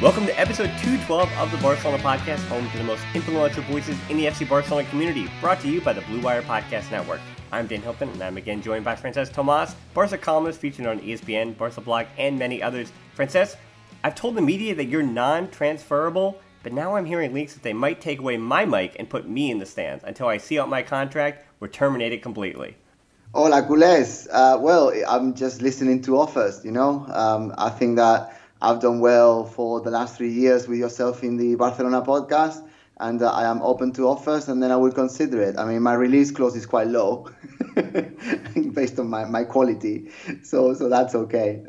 Welcome to episode 212 of the Barcelona Podcast, home to the most influential voices in the FC Barcelona community, brought to you by the Blue Wire Podcast Network. I'm Dan Hilton, and I'm again joined by Francesc Tomás, Barca columnist featured on ESPN, Barca Blog, and many others. Francesc, I've told the media that you're non-transferable, but now I'm hearing leaks that they might take away my mic and put me in the stands until I see out my contract or terminate it completely. Hola, culés. Well, I'm just listening to offers, you know. I think that I've done well for the last 3 years with yourself in the Barcelona podcast, and I am open to offers, and then I will consider it. I mean, my release clause is quite low based on my quality, so that's okay.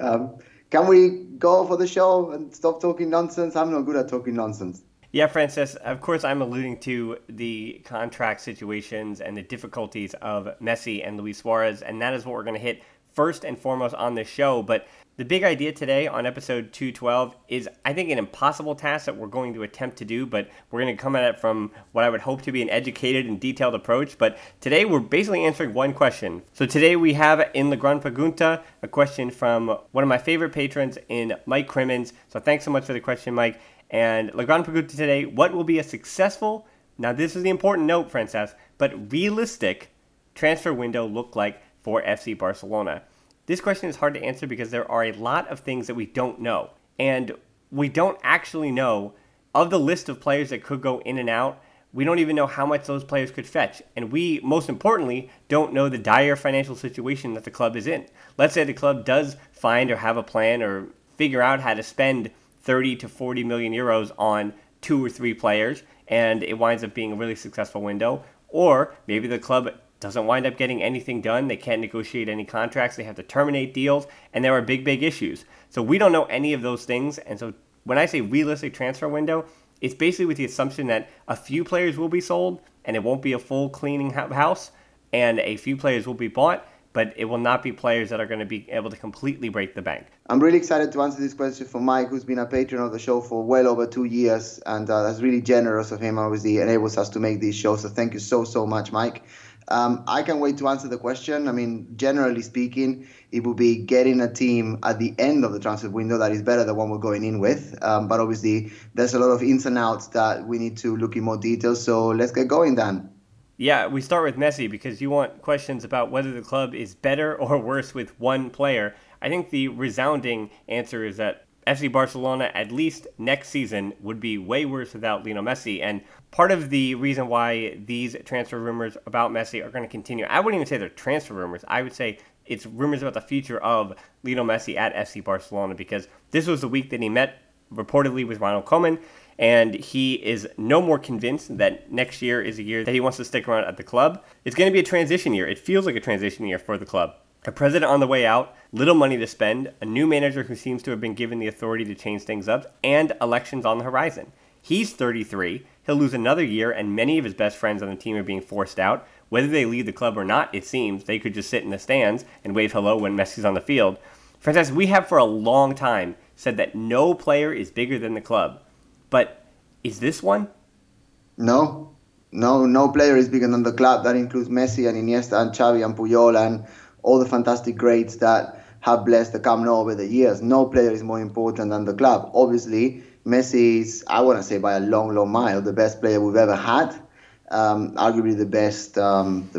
Can we go for the show and stop talking nonsense? I'm not good at talking nonsense. Yeah, Francesc, of course I'm alluding to the contract situations and the difficulties of Messi and Luis Suarez, and that is what we're going to hit first and foremost on the show. But the big idea today on episode 212 is, I think, an impossible task that we're going to attempt to do, but we're going to come at it from what I would hope to be an educated and detailed approach. But today we're basically answering one question. So today we have in La Gran Pregunta a question from one of my favorite patrons in Mike Crimmins. So thanks so much for the question, Mike. And La Gran Pregunta today, what will be a successful, now this is the important note, Francesc, but realistic transfer window look like for FC Barcelona? This question is hard to answer because there are a lot of things that we don't know. And we don't actually know, of the list of players that could go in and out, we don't even know how much those players could fetch. And we, most importantly, don't know the dire financial situation that the club is in. Let's say the club does find or have a plan or figure out how to spend 30 to 40 million euros on 2 or 3 players, and it winds up being a really successful window. Or maybe the club doesn't wind up getting anything done. They can't negotiate any contracts. They have to terminate deals. And there are big, big issues. So we don't know any of those things. And so when I say realistic transfer window, it's basically with the assumption that a few players will be sold and it won't be a full cleaning house, and a few players will be bought, but it will not be players that are going to be able to completely break the bank. I'm really excited to answer this question for Mike, who's been a patron of the show for well over 2 years. And that's really generous of him. Obviously, it enables us to make these shows. So thank you so much, Mike. I can't wait to answer the question. I mean, generally speaking, it would be getting a team at the end of the transfer window that is better than one we're going in with. But obviously, there's a lot of ins and outs that we need to look in more detail. So let's get going, Dan. Yeah, we start with Messi because you want questions about whether the club is better or worse with one player. I think the resounding answer is that FC Barcelona, at least next season, would be way worse without Lionel Messi. And part of the reason why these transfer rumors about Messi are going to continue, I wouldn't even say they're transfer rumors. I would say it's rumors about the future of Lionel Messi at FC Barcelona, because this was the week that he met reportedly with Ronald Koeman. and he is no more convinced that next year is a year that he wants to stick around at the club. It's going to be a transition year. It feels like a transition year for the club. A president on the way out, little money to spend, a new manager who seems to have been given the authority to change things up, and elections on the horizon. He's 33. He'll lose another year, and many of his best friends on the team are being forced out. Whether they leave the club or not, it seems, they could just sit in the stands and wave hello when Messi's on the field. Francesc, we have for a long time said that no player is bigger than the club. But is this one? No player is bigger than the club. That includes Messi and Iniesta and Xavi and Puyol and all the fantastic greats that have blessed the Camp Nou over the years. No player is more important than the club. Obviously, Messi is, I want to say by a long, long mile, the best player we've ever had. Arguably the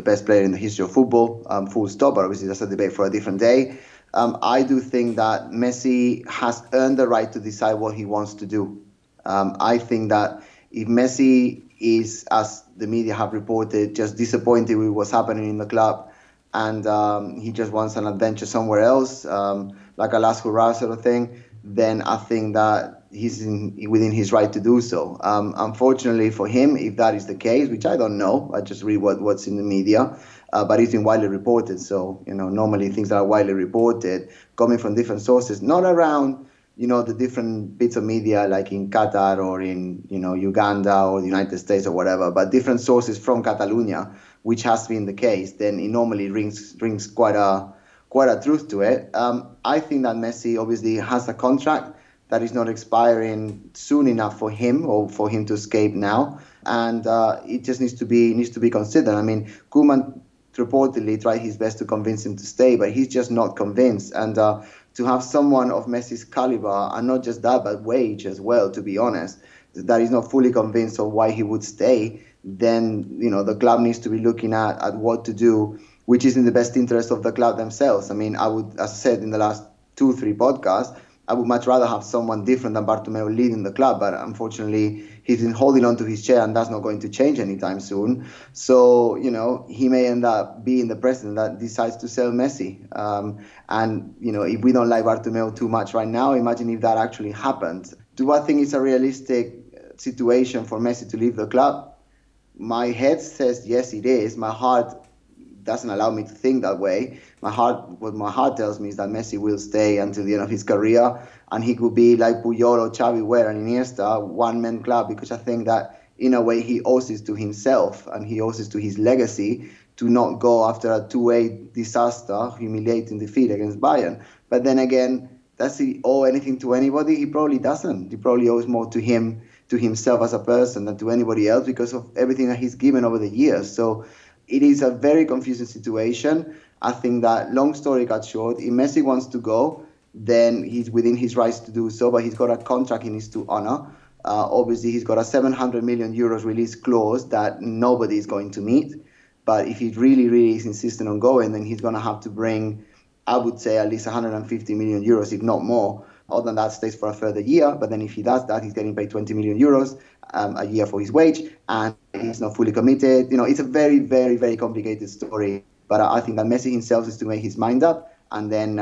best player in the history of football, full stop. But obviously, that's a debate for a different day. I do think that Messi has earned the right to decide what he wants to do. I think that if Messi is, as the media have reported, just disappointed with what's happening in the club, and he just wants an adventure somewhere else, like a last hurrah sort of thing, then I think that he's within his right to do so. Unfortunately for him, if that is the case, which I don't know, I just read what's in the media, but it's been widely reported. So, normally things that are widely reported, coming from different sources, not around, the different bits of media like in Qatar or in, Uganda or the United States or whatever, but different sources from Catalonia, which has been the case, then it normally rings quite a truth to it. I think that Messi obviously has a contract that is not expiring soon enough for him or for him to escape now, and it just needs to be considered. I mean, Koeman reportedly tried his best to convince him to stay, but he's just not convinced. And to have someone of Messi's caliber, and not just that, but wage as well, to be honest, that is not fully convinced of why he would stay, then the club needs to be looking at what to do, which is in the best interest of the club themselves. I mean, I would, as I said in the last 2-3 podcasts, I would much rather have someone different than Bartomeu leading the club, but unfortunately he's been holding on to his chair and that's not going to change anytime soon. So, he may end up being the president that decides to sell Messi. And, if we don't like Bartomeu too much right now, imagine if that actually happened. Do I think it's a realistic situation for Messi to leave the club? My head says yes, it is. My heart doesn't allow me to think that way. What my heart tells me is that Messi will stay until the end of his career, and he could be like Puyol or Xavi were and Iniesta, one-man club, because I think that in a way he owes it to himself and he owes it to his legacy to not go after a 2-8 disaster, humiliating defeat against Bayern. But then again, does he owe anything to anybody? He probably doesn't. He probably owes more to himself as a person than to anybody else because of everything that he's given over the years. So it is a very confusing situation. I think that, long story cut short, if Messi wants to go, then he's within his rights to do so, but he's got a contract he needs to honor. Obviously, he's got a 700 million euros release clause that nobody is going to meet. But if he really, really is insistent on going, then he's going to have to bring, I would say, at least 150 million euros, if not more. Other than that, stays for a further year. But then if he does that, he's getting paid 20 million euros a year for his wage, and he's not fully committed. It's a very, very, very complicated story. But I think that Messi himself is to make his mind up, and then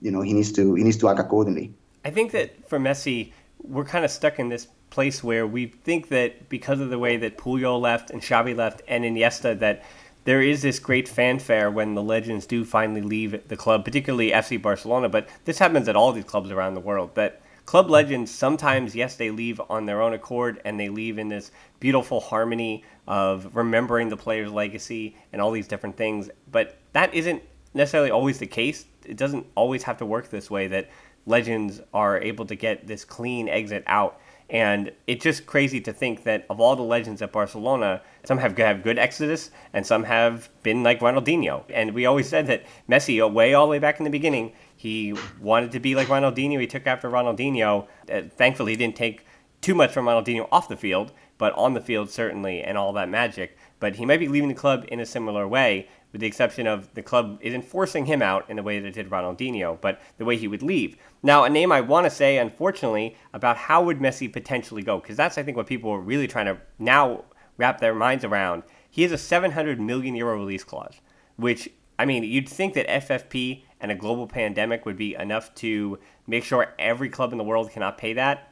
he needs to act accordingly. I think that for Messi, we're kind of stuck in this place where we think that because of the way that Puyol left and Xavi left and Iniesta, that there is this great fanfare when the legends do finally leave the club, particularly FC Barcelona, but this happens at all these clubs around the world, that club legends sometimes, yes, they leave on their own accord, and they leave in this beautiful harmony of remembering the player's legacy and all these different things, but that isn't necessarily always the case. It doesn't always have to work this way, that legends are able to get this clean exit out. And it's just crazy to think that of all the legends at Barcelona, some have good exodus and some have been like Ronaldinho. And we always said that Messi, all the way back in the beginning, he wanted to be like Ronaldinho. He took after Ronaldinho. Thankfully, he didn't take too much from Ronaldinho off the field, but on the field certainly, and all that magic. But he might be leaving the club in a similar way, with the exception of the club isn't forcing him out in the way that it did Ronaldinho, but the way he would leave. Now, a name I want to say, unfortunately, about how would Messi potentially go, because that's, I think, what people are really trying to now wrap their minds around. He has a 700 million euro release clause, which, I mean, you'd think that FFP and a global pandemic would be enough to make sure every club in the world cannot pay that.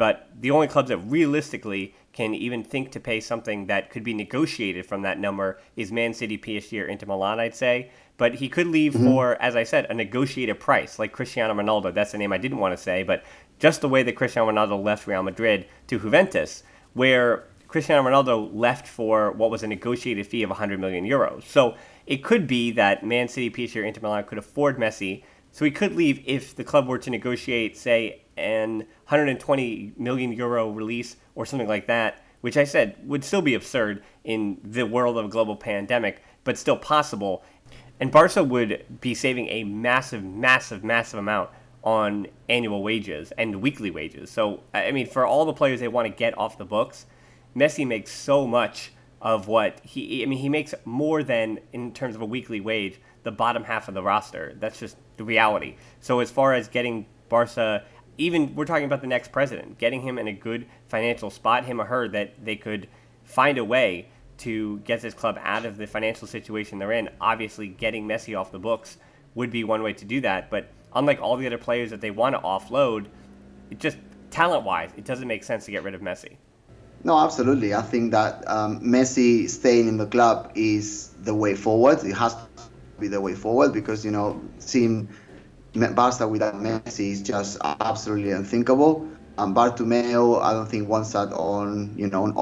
but the only clubs that realistically can even think to pay something that could be negotiated from that number is Man City, PSG, or Inter Milan, I'd say. But he could leave for, as I said, a negotiated price, like Cristiano Ronaldo. That's the name I didn't want to say, but just the way that Cristiano Ronaldo left Real Madrid to Juventus, where Cristiano Ronaldo left for what was a negotiated fee of 100 million euros. So it could be that Man City, PSG, or Inter Milan could afford Messi, so he could leave if the club were to negotiate, say, an 120 million euro release or something like that, which I said would still be absurd in the world of a global pandemic, but still possible. And Barca would be saving a massive, massive, massive amount on annual wages and weekly wages. So, I mean, for all the players they want to get off the books, Messi makes so much of what he makes more than, in terms of a weekly wage, the bottom half of the roster. That's just the reality. So as far as getting Barca, even we're talking about the next president, getting him in a good financial spot, him or her, that they could find a way to get this club out of the financial situation they're in. Obviously, getting Messi off the books would be one way to do that. But unlike all the other players that they want to offload, it just talent-wise, it doesn't make sense to get rid of Messi. No, absolutely. I think that Messi staying in the club is the way forward. It has to be the way forward because, you know, seeing Barca without Messi is just absolutely unthinkable. And Bartomeu, I don't think wants that on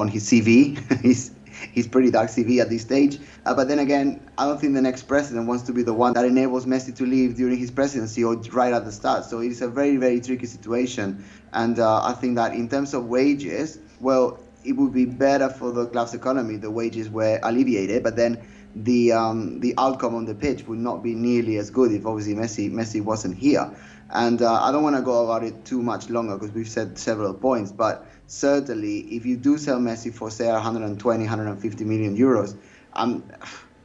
his CV. He's pretty dark CV at this stage. But then again, I don't think the next president wants to be the one that enables Messi to leave during his presidency or right at the start. So it's a very, very tricky situation. And I think that in terms of wages, well, it would be better for the club's economy. The wages were alleviated, but then the outcome on the pitch would not be nearly as good if obviously Messi wasn't here. And I don't want to go about it too much longer because we've said several points, but certainly if you do sell Messi for, say, 120, 150 million euros,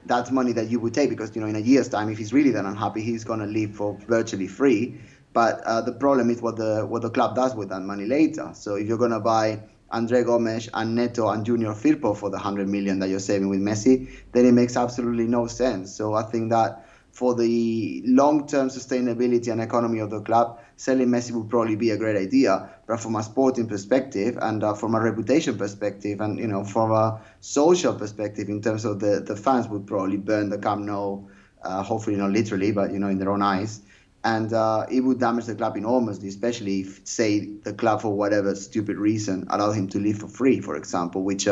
that's money that you would take because, you know, in a year's time, if he's really that unhappy, he's going to leave for virtually free. But the problem is what the club does with that money later. So if you're going to buy Andre Gomes and Neto and Junior Firpo for the 100 million that you're saving with Messi, then it makes absolutely no sense. So I think that for the long-term sustainability and economy of the club, selling Messi would probably be a great idea. But from a sporting perspective and from a reputation perspective and, you know, from a social perspective in terms of the fans would probably burn the Camp Nou, hopefully not literally, but, you know, in their own eyes. And it would damage the club enormously, especially if, say, the club, for whatever stupid reason, allowed him to leave for free, for example, which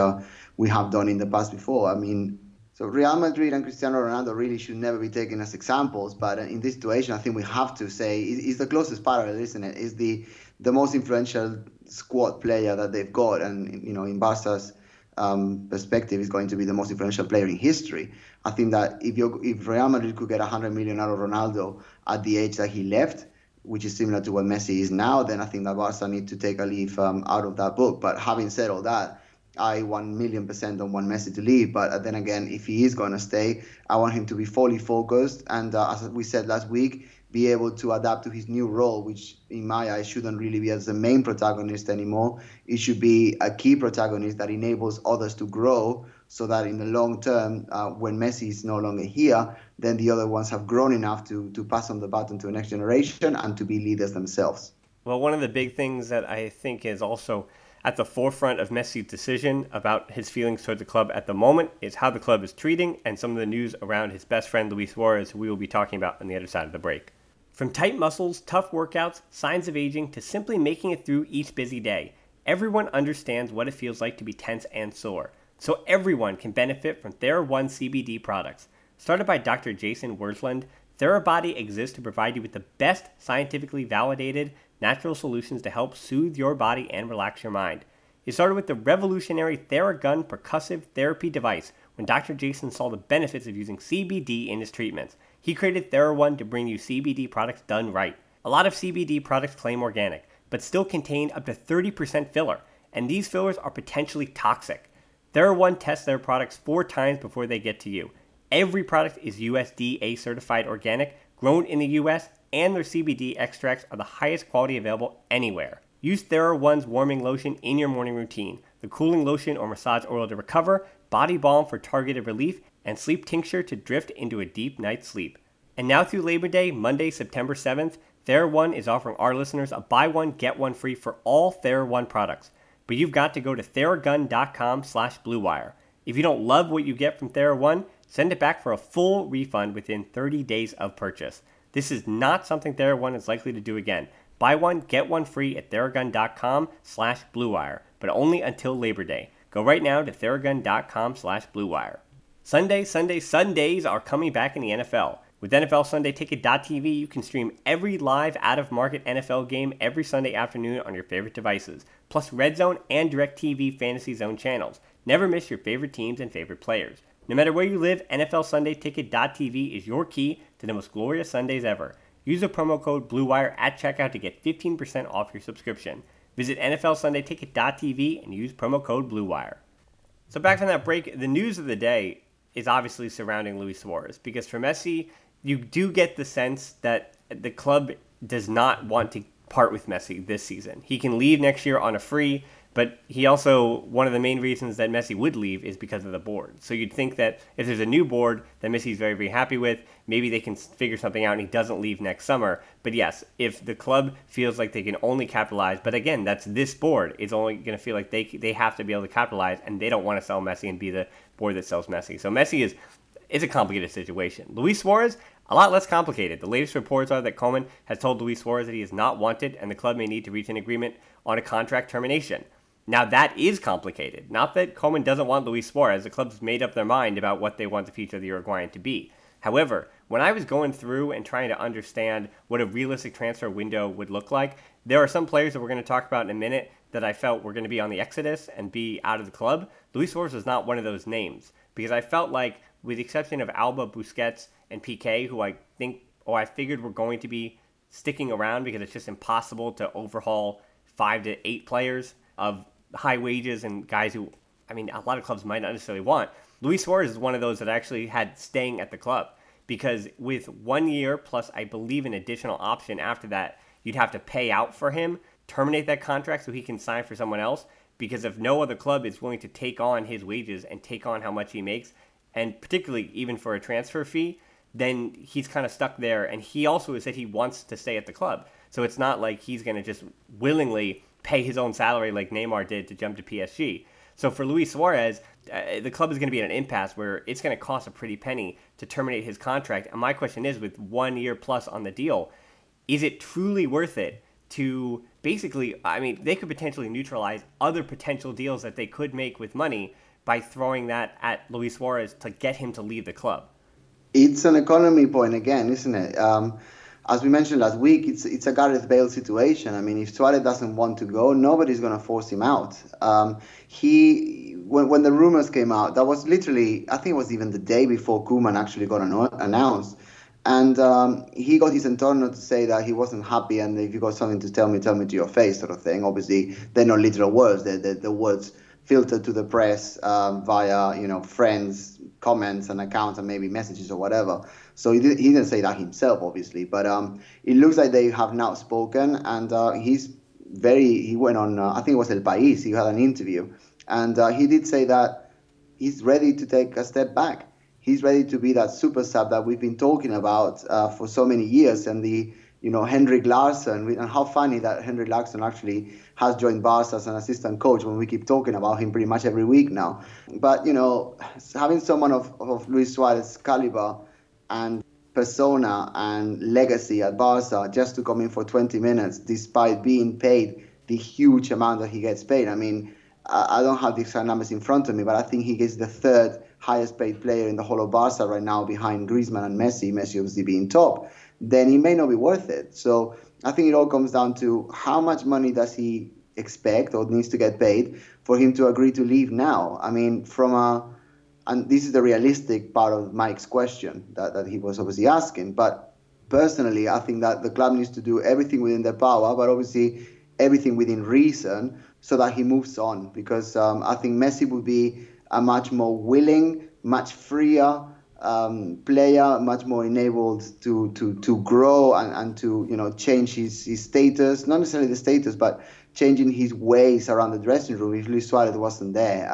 we have done in the past before. I mean, so Real Madrid and Cristiano Ronaldo really should never be taken as examples. But in this situation, I think we have to say it's the closest parallel, isn't it? It's the most influential squad player that they've got. And, you know, in Barca's perspective, is going to be the most influential player in history. I think that if Real Madrid could get 100 million out of Ronaldo at the age that he left, which is similar to what Messi is now, then I think that Barca need to take a leaf out of that book. But having said all that, I 1,000,000% don't want Messi to leave. But then again, if he is going to stay, I want him to be fully focused and, as we said last week, be able to adapt to his new role, which in my eyes shouldn't really be as the main protagonist anymore. It should be a key protagonist that enables others to grow so that in the long term, when Messi is no longer here, then the other ones have grown enough to pass on the baton to the next generation and to be leaders themselves. Well, one of the big things that I think is also at the forefront of Messi's decision about his feelings toward the club at the moment is how the club is treating and some of the news around his best friend, Luis Suárez, who we will be talking about on the other side of the break. From tight muscles, tough workouts, signs of aging, to simply making it through each busy day, everyone understands what it feels like to be tense and sore. So everyone can benefit from TheraOne CBD products. Started by Dr. Jason Worsland, TheraBody exists to provide you with the best scientifically validated natural solutions to help soothe your body and relax your mind. It started with the revolutionary TheraGun percussive therapy device when Dr. Jason saw the benefits of using CBD in his treatments. He created TheraOne to bring you CBD products done right. A lot of CBD products claim organic, but still contain up to 30% filler, and these fillers are potentially toxic. TheraOne tests their products 4 times before they get to you. Every product is USDA certified organic, grown in the US, and their CBD extracts are the highest quality available anywhere. Use TheraOne's warming lotion in your morning routine, the cooling lotion or massage oil to recover, body balm for targeted relief, and sleep tincture to drift into a deep night's sleep. And now through Labor Day, Monday, September 7th, Thayer One is offering our listeners a buy one, get one free for all Thayer One products. But you've got to go to thayergun.com/bluewire. If you don't love what you get from Thayer One, send it back for a full refund within 30 days of purchase. This is not something Thayer One is likely to do again. Buy one, get one free at thayergun.com/bluewire, but only until Labor Day. Go right now to thayergun.com/bluewire. Sundays are coming back in the NFL. With NFL Sunday Ticket.tv, you can stream every live out-of-market NFL game every Sunday afternoon on your favorite devices, plus Red Zone and DirecTV Fantasy Zone channels. Never miss your favorite teams and favorite players. No matter where you live, NFL Sunday Ticket.tv is your key to the most glorious Sundays ever. Use the promo code BLUEWIRE at checkout to get 15% off your subscription. Visit NFLSundayTicket.tv and use promo code BLUEWIRE. So back from that break, the news of the day is obviously surrounding Luis Suárez, because for Messi, you do get the sense that the club does not want to part with Messi this season. He can leave next year on a free, but he also, one of the main reasons that Messi would leave is because of the board. So you'd think that if there's a new board that Messi's very, very happy with, maybe they can figure something out and he doesn't leave next summer. But yes, if the club feels like they can only capitalize, but again, that's this board. It's only going to feel like they have to be able to capitalize, and they don't want to sell Messi and be the board that sells Messi. So Messi is a complicated situation. Luis Suárez, a lot less complicated. The latest reports are that Koeman has told Luis Suárez that he is not wanted and the club may need to reach an agreement on a contract termination. Now that is complicated. Not that Koeman doesn't want Luis Suárez. The club's made up their mind about what they want the future of the Uruguayan to be. However, when I was going through and trying to understand what a realistic transfer window would look like, there are some players that we're going to talk about in a minute that I felt were going to be on the exodus and be out of the club. Luis Suárez was not one of those names, because I felt like, with the exception of Alba, Busquets, and Piqué, who I think, I figured were going to be sticking around because it's just impossible to overhaul 5 to 8 players of high wages and guys who, a lot of clubs might not necessarily want. Luis Suárez is one of those that I actually had staying at the club, because with 1 year plus, I believe, an additional option after that, you'd have to pay out for him, terminate that contract so he can sign for someone else, because if no other club is willing to take on his wages and take on how much he makes, and particularly even for a transfer fee, then he's kind of stuck there. And he also has said he wants to stay at the club. So it's not like he's going to just willingly pay his own salary like Neymar did to jump to PSG. So for Luis Suárez, the club is going to be at an impasse where it's going to cost a pretty penny to terminate his contract. And my question is, with 1 year plus on the deal, is it truly worth it to basically, they could potentially neutralize other potential deals that they could make with money by throwing that at Luis Suárez to get him to leave the club? It's an economy point again, isn't it? As we mentioned last week, it's a Gareth Bale situation. If Suárez doesn't want to go, nobody's going to force him out. When the rumors came out, that was literally, I think it was even the day before Koeman actually got announced. And he got his interno to say that he wasn't happy, and if you got something to tell me to your face, sort of thing. Obviously, they're not literal words. They're words filtered to the press via friends, comments and accounts, and maybe messages or whatever. So he didn't say that himself, obviously. But it looks like they have now spoken, and he went on, I think it was El País, he had an interview, and he did say that he's ready to take a step back. He's ready to be that super sub that we've been talking about for so many years, and Henrik Larsson, and how funny that Henrik Larsson actually has joined Barca as an assistant coach when we keep talking about him pretty much every week now. But, having someone of Luis Suarez's caliber and persona and legacy at Barca just to come in for 20 minutes despite being paid the huge amount that he gets paid. I don't have the exact numbers in front of me, but I think he gets the third highest paid player in the whole of Barca right now, behind Griezmann and Messi. Messi obviously being top. Then he may not be worth it. So I think it all comes down to how much money does he expect or needs to get paid for him to agree to leave now. And this is the realistic part of Mike's question that he was obviously asking. But personally, I think that the club needs to do everything within their power, but obviously everything within reason, so that he moves on. Because I think Messi would be a much more willing, much freer player, much more enabled to grow and to change his status, not necessarily the status, but changing his ways around the dressing room if Luis Suárez wasn't there.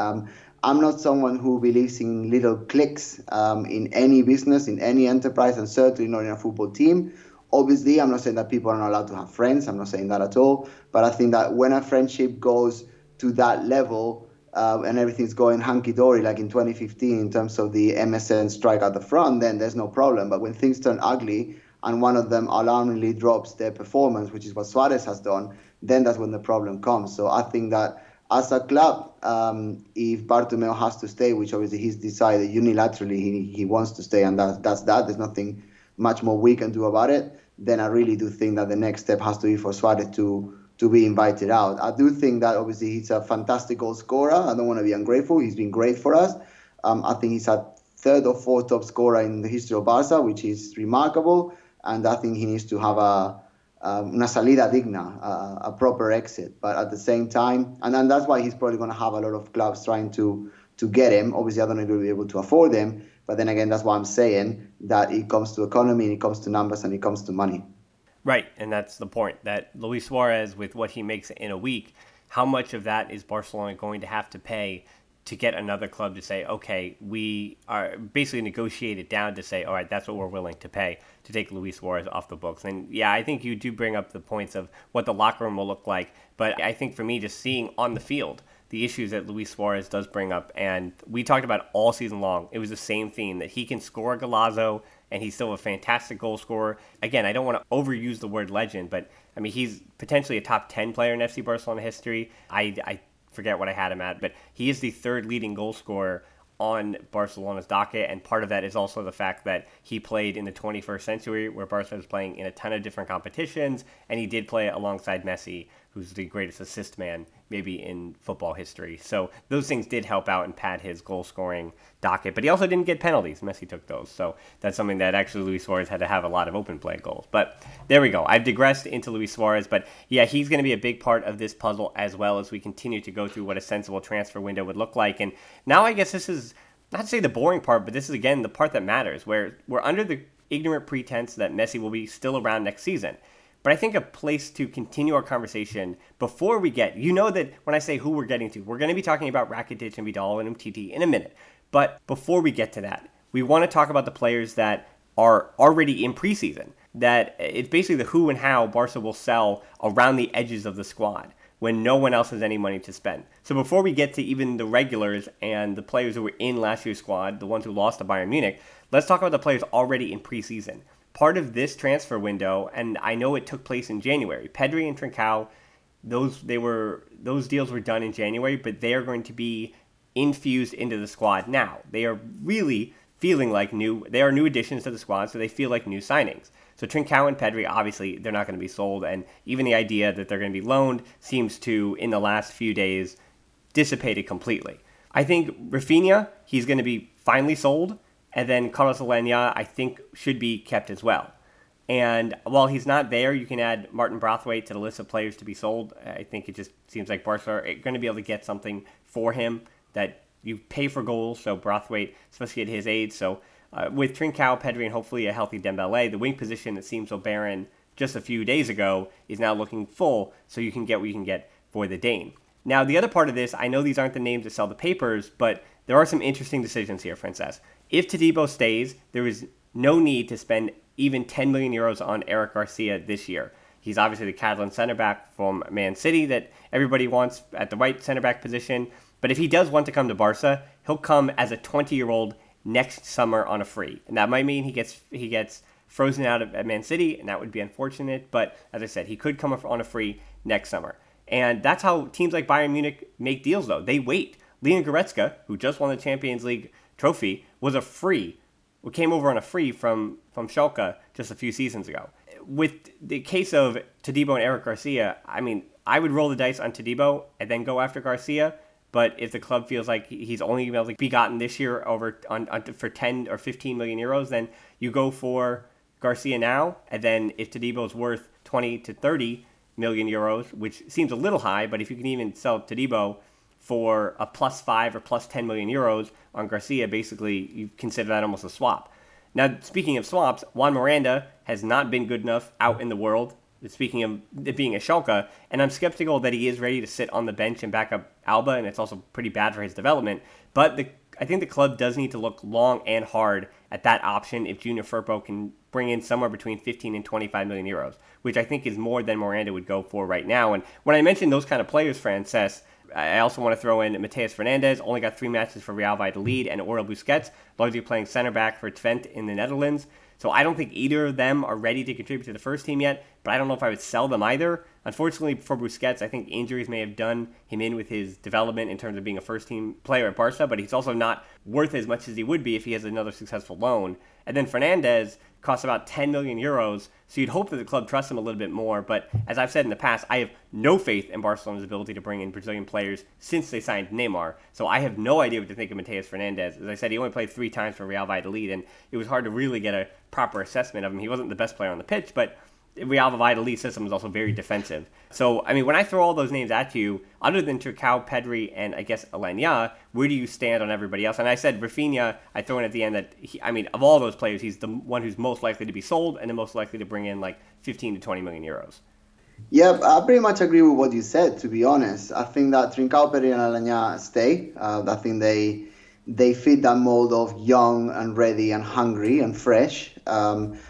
I'm not someone who believes in little clicks in any business, in any enterprise, and certainly not in a football team. Obviously, I'm not saying that people are not allowed to have friends. I'm not saying that at all. But I think that when a friendship goes to that level and everything's going hunky-dory, like in 2015 in terms of the MSN strike at the front, then there's no problem. But when things turn ugly and one of them alarmingly drops their performance, which is what Suarez has done, then that's when the problem comes. So I think that as a club, if Bartomeu has to stay, which obviously he's decided unilaterally he wants to stay, and that's that, there's nothing much more we can do about it, then I really do think that the next step has to be for Suárez to be invited out. I do think that obviously he's a fantastic goal scorer. I don't want to be ungrateful. He's been great for us. I think he's a third or fourth top scorer in the history of Barca, which is remarkable. And I think he needs to have una salida digna, a proper exit. But at the same time, and that's why he's probably going to have a lot of clubs trying to get him. Obviously, I don't know if we'll be able to afford him. But then again, that's why I'm saying that it comes to economy, and it comes to numbers, and it comes to money. Right, and that's the point, that Luis Suarez, with what he makes in a week, how much of that is Barcelona going to have to pay to get another club to say, okay, we are basically negotiate it down to say, all right, that's what we're willing to pay to take Luis Suarez off the books. And yeah, I think you do bring up the points of what the locker room will look like. But I think for me, just seeing on the field the issues that Luis Suarez does bring up, and we talked about all season long, it was the same theme, that he can score a golazo, and he's still a fantastic goal scorer. Again, I don't want to overuse the word legend, but I mean, he's potentially a top 10 player in FC Barcelona history. I forget what I had him at, but he is the third leading goal scorer on Barcelona's docket, and part of that is also the fact that he played in the 21st century, where Barcelona was playing in a ton of different competitions, and he did play alongside Messi, who's the greatest assist man maybe in football history. So those things did help out and pad his goal-scoring docket, but he also didn't get penalties. Messi took those, so that's something that actually Luis Suarez had to have a lot of open play goals. But there we go. I've digressed into Luis Suarez, but yeah, he's going to be a big part of this puzzle as well as we continue to go through what a sensible transfer window would look like. And now I guess this is, not to say the boring part, but this is, again, the part that matters, where we're under the ignorant pretense that Messi will be still around next season. But I think a place to continue our conversation before we get, you know that when I say who we're getting to, we're going to be talking about Rakitic and Vidal and Umtiti in a minute. But before we get to that, we want to talk about the players that are already in preseason, that it's basically the who and how Barca will sell around the edges of the squad when no one else has any money to spend. So before we get to even the regulars and the players who were in last year's squad, the ones who lost to Bayern Munich, let's talk about the players already in preseason. Part of this transfer window, and I know it took place in January, Pedri and Trincao, those deals were done in January, but they are going to be infused into the squad now. They are really feeling like new additions to the squad, so they feel like new signings. So Trincao and Pedri, obviously, they're not going to be sold, and even the idea that they're going to be loaned seems to, in the last few days, dissipated completely. I think Rafinha, he's going to be finally sold. And then Carlos Elena, I think, should be kept as well. And while he's not there, you can add Martin Braithwaite to the list of players to be sold. I think it just seems like Barca are going to be able to get something for him, that you pay for goals. So Braithwaite, especially at his age. So with Trincao, Pedri, and hopefully a healthy Dembele, the wing position that seemed so barren just a few days ago is now looking full. So you can get what you can get for the Dane. Now, the other part of this, I know these aren't the names that sell the papers, but there are some interesting decisions here, Francesc. If Todibo stays, there is no need to spend even 10 million euros on Eric Garcia this year. He's obviously the Catalan center back from Man City that everybody wants at the right center back position. But if he does want to come to Barca, he'll come as a 20-year-old next summer on a free. And that might mean he gets frozen out at Man City, and that would be unfortunate. But as I said, he could come on a free next summer. And that's how teams like Bayern Munich make deals, though. They wait. Leon Goretzka, who just won the Champions League trophy, was a free, came over on a free from Schalke just a few seasons ago. With the case of Todibo and Eric Garcia, I mean, I would roll the dice on Todibo and then go after Garcia, but if the club feels like he's only going to be able to be gotten this year for 10 or 15 million euros, then you go for Garcia now, and then if Todibo's worth 20 to 30 million euros, which seems a little high, but if you can even sell Todibo for a +5 or +10 million euros on Garcia, basically you consider that almost a swap. Now, speaking of swaps, Juan Miranda has not been good enough out in the world, speaking of it being a Schalke, and I'm skeptical that he is ready to sit on the bench and back up Alba, and it's also pretty bad for his development. But the I think the club does need to look long and hard at that option if Junior Firpo can bring in somewhere between 15 and 25 million euros, which I think is more than Miranda would go for right now. And when I mention those kind of players, Francesc, I also want to throw in Mateus Fernandes, only got 3 matches for Real Valladolid, and Oriol Busquets, largely playing center back for Twente in the Netherlands. So I don't think either of them are ready to contribute to the first team yet, but I don't know if I would sell them either. Unfortunately, for Busquets, I think injuries may have done him in with his development in terms of being a first-team player at Barca, but he's also not worth as much as he would be if he has another successful loan. And then Fernandes costs about 10 million euros, so you'd hope that the club trusts him a little bit more. But as I've said in the past, I have no faith in Barcelona's ability to bring in Brazilian players since they signed Neymar. So I have no idea what to think of Mateus Fernandes. As I said, he only played 3 times for Real Valladolid, and it was hard to really get a proper assessment of him. He wasn't the best player on the pitch, but Real Valladolid's system is also very defensive. So, I mean, when I throw all those names at you, other than Trincao, Pedri, and I guess Alenya, where do you stand on everybody else? And I said Rafinha, I throw in at the end that, of all those players, he's the one who's most likely to be sold and the most likely to bring in like 15 to 20 million euros. Yeah, I pretty much agree with what you said, to be honest. I think that Trincao, Pedri, and Alenya stay. I think they fit that mold of young and ready and hungry and fresh.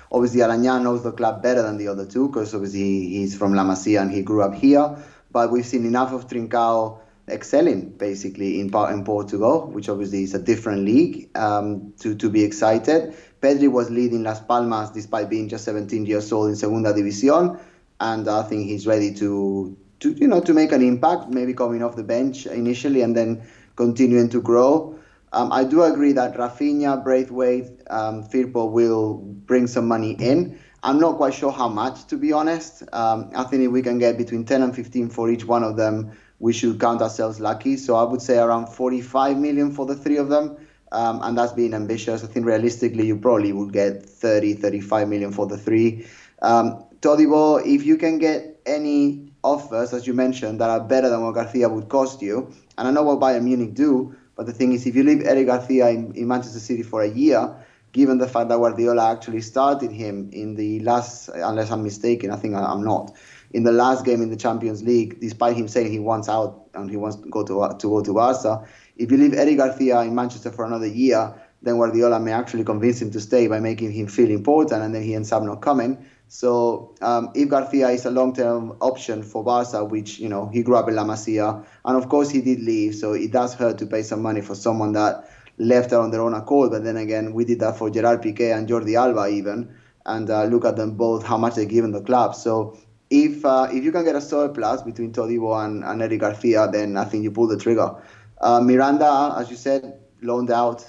Obviously, Alanya knows the club better than the other two because obviously he's from La Masia and he grew up here. But we've seen enough of Trincao excelling, basically, in Portugal, which obviously is a different league, to be excited. Pedri was leading Las Palmas despite being just 17 years old in Segunda División. And I think he's ready to make an impact, maybe coming off the bench initially and then continuing to grow. I do agree that Rafinha, Braithwaite, Firpo will bring some money in. I'm not quite sure how much, to be honest. I think if we can get between 10 and 15 for each one of them, we should count ourselves lucky. So I would say around 45 million for the three of them. And that's being ambitious. I think realistically, you probably would get 30, 35 million for the three. Todibo, if you can get any offers, as you mentioned, that are better than what Garcia would cost you, and I know what Bayern Munich do, but the thing is, if you leave Eric Garcia in Manchester City for a year, given the fact that Guardiola actually started him in the last, unless I'm mistaken, I think I'm not, in the last game in the Champions League, despite him saying he wants out and he wants to go to Barca, if you leave Eric Garcia in Manchester for another year, then Guardiola may actually convince him to stay by making him feel important, and then he ends up not coming. So if Garcia is a long-term option for Barca, which, he grew up in La Masia, and of course he did leave, so it does hurt to pay some money for someone that left on their own accord. But then again, we did that for Gerard Piqué and Jordi Alba even, and look at them both, how much they've given the club. So if you can get a surplus between Todibo and Eric Garcia, then I think you pull the trigger. Miranda, as you said, loaned out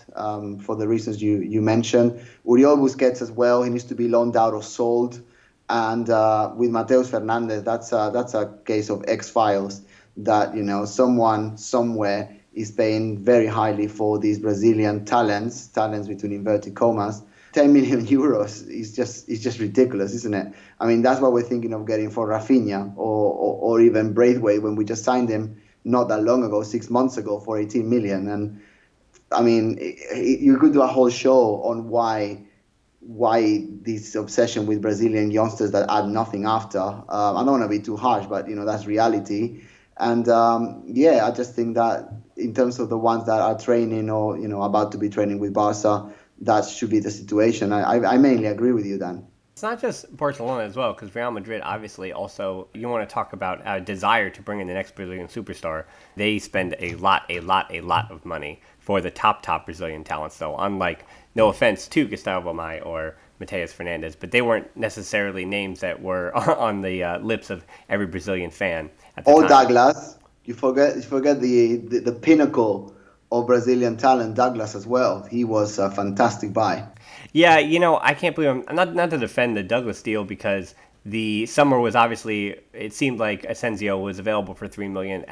for the reasons you mentioned. Oriol Busquets as well, he needs to be loaned out or sold. And with Mateus Fernandes, that's a case of X-Files that, someone somewhere is paying very highly for these Brazilian talents between inverted commas. 10 million euros is just ridiculous, isn't it? I mean, that's what we're thinking of getting for Rafinha or even Braithwaite when we just signed him not that long ago, 6 months ago, for 18 million. And I mean, you could do a whole show on why this obsession with Brazilian youngsters that add nothing after. I don't want to be too harsh, but, that's reality. And, I just think that in terms of the ones that are training or, about to be training with Barca, that should be the situation. I mainly agree with you, Dan. It's not just Barcelona as well, because Real Madrid, obviously, also, you want to talk about a desire to bring in the next Brazilian superstar. They spend a lot of money for the top Brazilian talents, though, unlike, no offense to Gustavo Mai or Mateus Fernandes, but they weren't necessarily names that were on the lips of every Brazilian fan at the time. Douglas. You forget the pinnacle of Brazilian talent, Douglas, as well. He was a fantastic buy. Yeah, I can't believe I'm not to defend the Douglas deal, because the summer was obviously, it seemed like Asensio was available for $3 million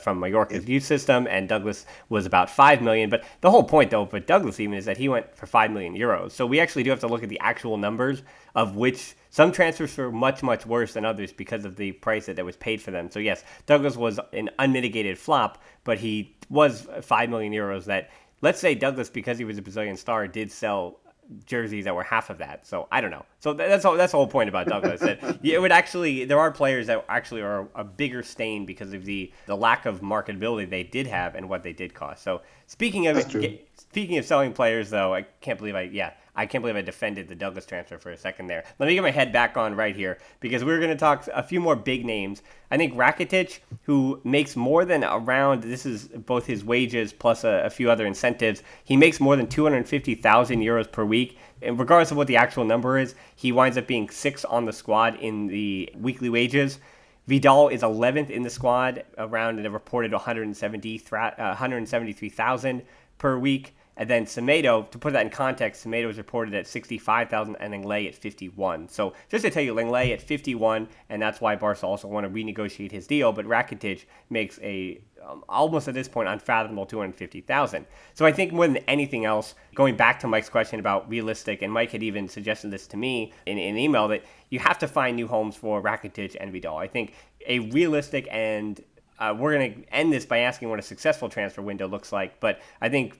from Mallorca's youth system, and Douglas was about $5 million. But the whole point, though, for Douglas even is that he went for €5 million. So we actually do have to look at the actual numbers, of which some transfers were much, much worse than others because of the price that was paid for them. So yes, Douglas was an unmitigated flop, but he was €5 million that, let's say Douglas, because he was a Brazilian star, did sell jerseys that were half of that. So I don't know. So that's the whole point about Douglas. That it would actually, there are players that actually are a bigger stain because of the lack of marketability they did have and what they did cost. So speaking of selling players, though, I can't believe I defended the Douglas transfer for a second there. Let me get my head back on right here, because we're going to talk a few more big names. I think Rakitic, who makes more than around, this is both his wages plus a few other incentives, he makes more than 250,000 euros per week. And regardless of what the actual number is, he winds up being 6th on the squad in the weekly wages. Vidal is 11th in the squad, around a reported 173,000 per week. And then Semedo, to put that in context, Semedo was reported at 65,000 and Lenglet at 51. So just to tell you, Lenglet at 51, and that's why Barca also want to renegotiate his deal. But Rakitic makes a almost at this point unfathomable 250,000. So I think more than anything else, going back to Mike's question about realistic, and Mike had even suggested this to me in an email, that you have to find new homes for Rakitic and Vidal. I think a realistic and we're going to end this by asking what a successful transfer window looks like. But I think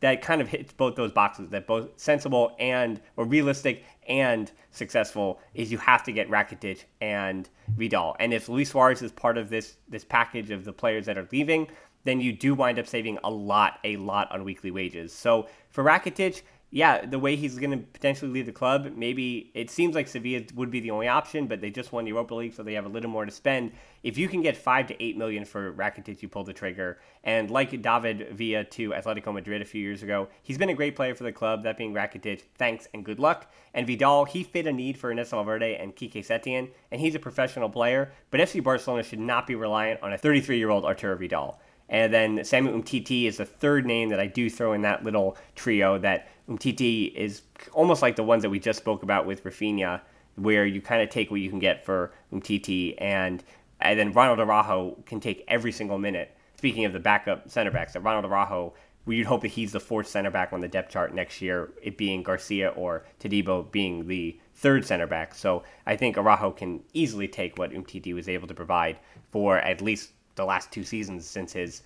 that kind of hits both those boxes, that both sensible and, or realistic and successful, is you have to get Rakitic and Vidal. And if Luis Suarez is part of this package of the players that are leaving, then you do wind up saving a lot on weekly wages. So for Rakitic, yeah, the way he's going to potentially leave the club, maybe it seems like Sevilla would be the only option, but they just won the Europa League, so they have a little more to spend. If you can get 5 to 8 million for Rakitic, you pull the trigger. And like David Villa to Atletico Madrid a few years ago, he's been a great player for the club, that being Rakitic. Thanks and good luck. And Vidal, he fit a need for Ernesto Valverde and Quique Setien, and he's a professional player, but FC Barcelona should not be reliant on a 33-year-old Arturo Vidal. And then Samuel Umtiti is the third name that I do throw in that little trio, that Umtiti is almost like the ones that we just spoke about with Rafinha, where you kind of take what you can get for Umtiti, and then Ronald Araujo can take every single minute. Speaking of the backup center backs, that Ronald Araujo, we'd hope that he's the 4th center back on the depth chart next year, it being Garcia or Todibo being the 3rd center back. So I think Araujo can easily take what Umtiti was able to provide for at least the last 2 seasons since his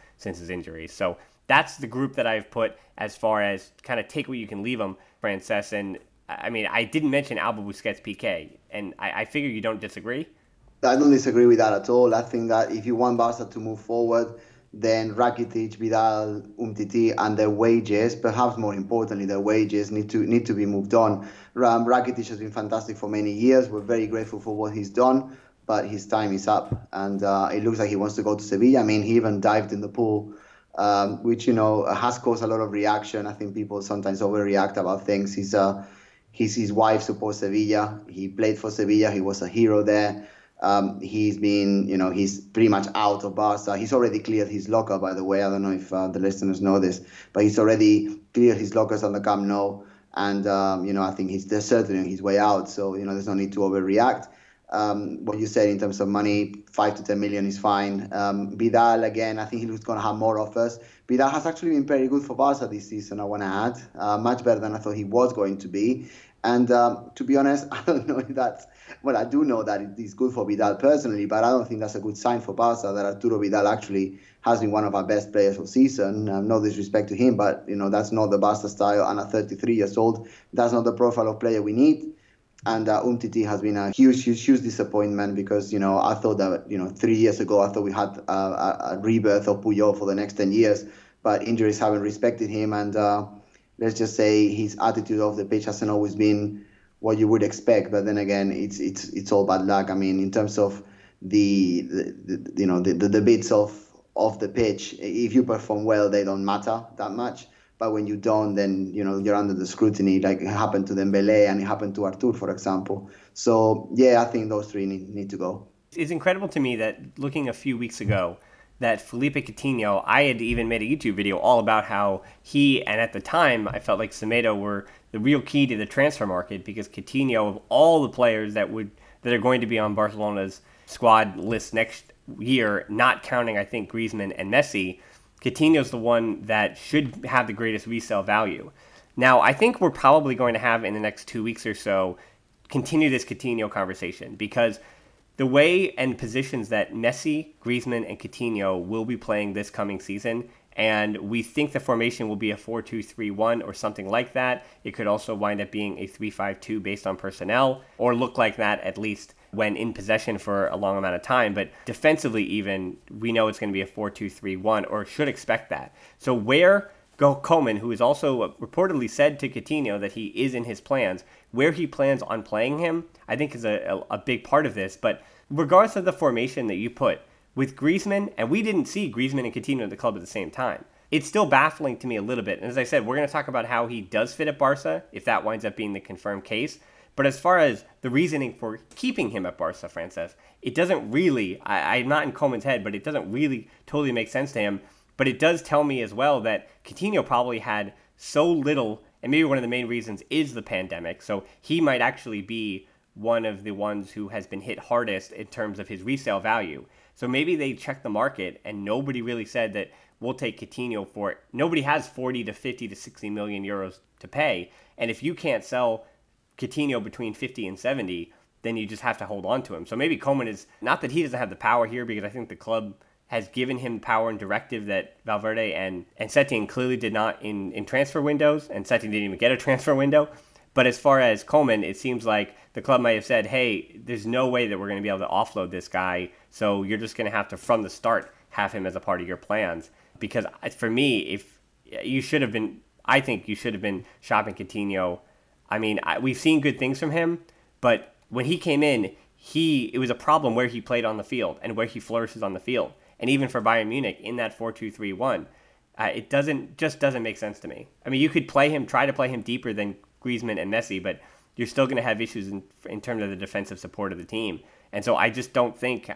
injury. So that's the group that I've put as far as kind of take what you can leave them, Francesc. And I mean, I didn't mention Alba, Busquets, Piqué, and I figure you don't disagree. I don't disagree with that at all. I think that if you want Barca to move forward, then Rakitic, Vidal, Umtiti, and their wages, perhaps more importantly, their wages need to be moved on. Rakitic has been fantastic for many years. We're very grateful for what he's done, but his time is up, and it looks like he wants to go to Sevilla. I mean, he even dived in the pool, which, you know, has caused a lot of reaction. I think people sometimes overreact about things. His wife supports Sevilla. He played for Sevilla. He was a hero there. He's been, you know, he's pretty much out of Barca. He's already cleared his locker, by the way. I don't know if the listeners know this, but he's already cleared his lockers on the Camp Nou. And, you know, I think he's certainly on his way out. So, you know, there's no need to overreact. What you said in terms of money, 5 to 10 million is fine. Vidal, again, I think he's going to have more offers. Vidal has actually been very good for Barca this season, I want to add. Much better than I thought he was going to be. And to be honest, I don't know if that's... Well, I do know that it is good for Vidal personally, but I don't think that's a good sign for Barca, that Arturo Vidal actually has been one of our best players of season. No disrespect to him, but, you know, that's not the Barca style. And at 33 years old, that's not the profile of player we need. And Umtiti has been a huge disappointment because, you know, I thought that, you know, 3 years ago, I thought we had a rebirth of Puyol for the next 10 years, but injuries haven't respected him. And let's just say his attitude off the pitch hasn't always been what you would expect. But then again, it's all bad luck. I mean, in terms of the you know, the bits off the pitch, if you perform well, they don't matter that much. But when you don't, then, you know, you're under the scrutiny, like it happened to Dembélé and it happened to Artur, for example. So, yeah, I think those three need to go. It's incredible to me that looking a few weeks ago, that Felipe Coutinho, I had even made a YouTube video all about how he, and at the time, I felt like Semedo were the real key to the transfer market, because Coutinho, of all the players that are going to be on Barcelona's squad list next year, not counting, I think, Griezmann and Messi, Coutinho's the one that should have the greatest resale value. Now, I think we're probably going to have in the next 2 weeks or so continue this Coutinho conversation, because the way and positions that Messi, Griezmann, and Coutinho will be playing this coming season And we think the formation will be a 4-2-3-1 or something like that. It could also wind up being a 3-5-2 based on personnel, or look like that at least when in possession for a long amount of time. But defensively even, we know it's going to be a 4-2-3-1 or should expect that. So where Koeman, who is also reportedly said to Coutinho that he is in his plans, where he plans on playing him, I think is a big part of this. But regardless of the formation that you put, with Griezmann, and we didn't see Griezmann and Coutinho at the club at the same time. It's still baffling to me a little bit. And as I said, we're going to talk about how he does fit at Barca, if that winds up being the confirmed case. But as far as the reasoning for keeping him at Barca, Francesc, it doesn't really, I'm not in Koeman's head, but it doesn't really totally make sense to him. But it does tell me as well that Coutinho probably had so little, and maybe one of the main reasons is the pandemic. So he might actually be one of the ones who has been hit hardest in terms of his resale value. So maybe they checked the market and nobody really said that we'll take Coutinho for it. Nobody has 40 to 50 to 60 million euros to pay. And if you can't sell Coutinho between 50 and 70, then you just have to hold on to him. So maybe Koeman is, not that he doesn't have the power here, because I think the club has given him power and directive that Valverde and Setien clearly did not in transfer windows. And Setien didn't even get a transfer window. But as far as Koeman, it seems like the club might have said, hey, there's no way that we're going to be able to offload this guy. So you're just going to have to, from the start, have him as a part of your plans. Because for me, if you should have been, I think you should have been shopping Coutinho. I mean, we've seen good things from him. But when he came in, it was a problem where he played on the field and where he flourishes on the field. And even for Bayern Munich in that 4-2-3-1, it doesn't make sense to me. I mean, you could play him, try to play him deeper than Griezmann and Messi, but you're still going to have issues in terms of the defensive support of the team. And so I just don't think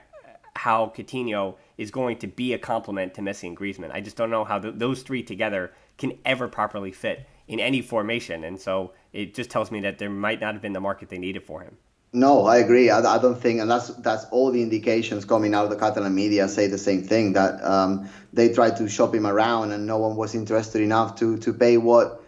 how Coutinho is going to be a complement to Messi and Griezmann. I just don't know how those three together can ever properly fit in any formation. And so it just tells me that there might not have been the market they needed for him. No, I agree. I don't think, and that's all the indications coming out of the Catalan media say the same thing, that they tried to shop him around and no one was interested enough to pay what,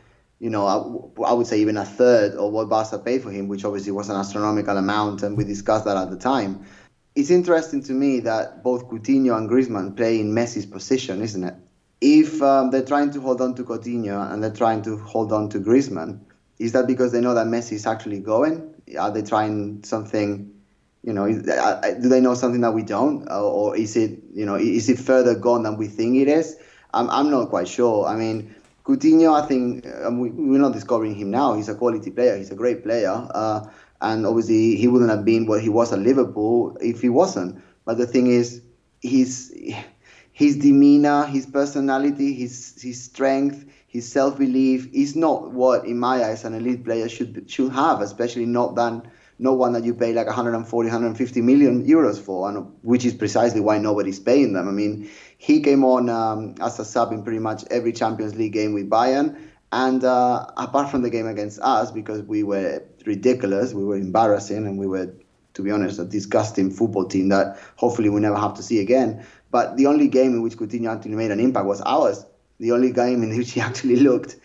you know, I would say even a third of what Barca paid for him, which obviously was an astronomical amount, and we discussed that at the time. It's interesting to me that both Coutinho and Griezmann play in Messi's position, isn't it? If they're trying to hold on to Coutinho and they're trying to hold on to Griezmann, is that because they know that Messi is actually going? Are they trying something, you know, do they know something that we don't? Or is it, you know, is it further gone than we think it is? I'm not quite sure. I mean, Coutinho, I think we're not discovering him now. He's a quality player. He's a great player. And obviously, he wouldn't have been what he was at Liverpool if he wasn't. But the thing is, his demeanor, his personality, his strength, his self-belief is not what, in my eyes, an elite player should have, especially not one that you pay like 140, 150 million euros for, and which is precisely why nobody's paying them. I mean, he came on as a sub in pretty much every Champions League game with Bayern, and apart from the game against us, because we were ridiculous, we were embarrassing, and we were, to be honest, a disgusting football team that hopefully we never have to see again. But the only game in which Coutinho actually made an impact was ours. The only game in which he actually looked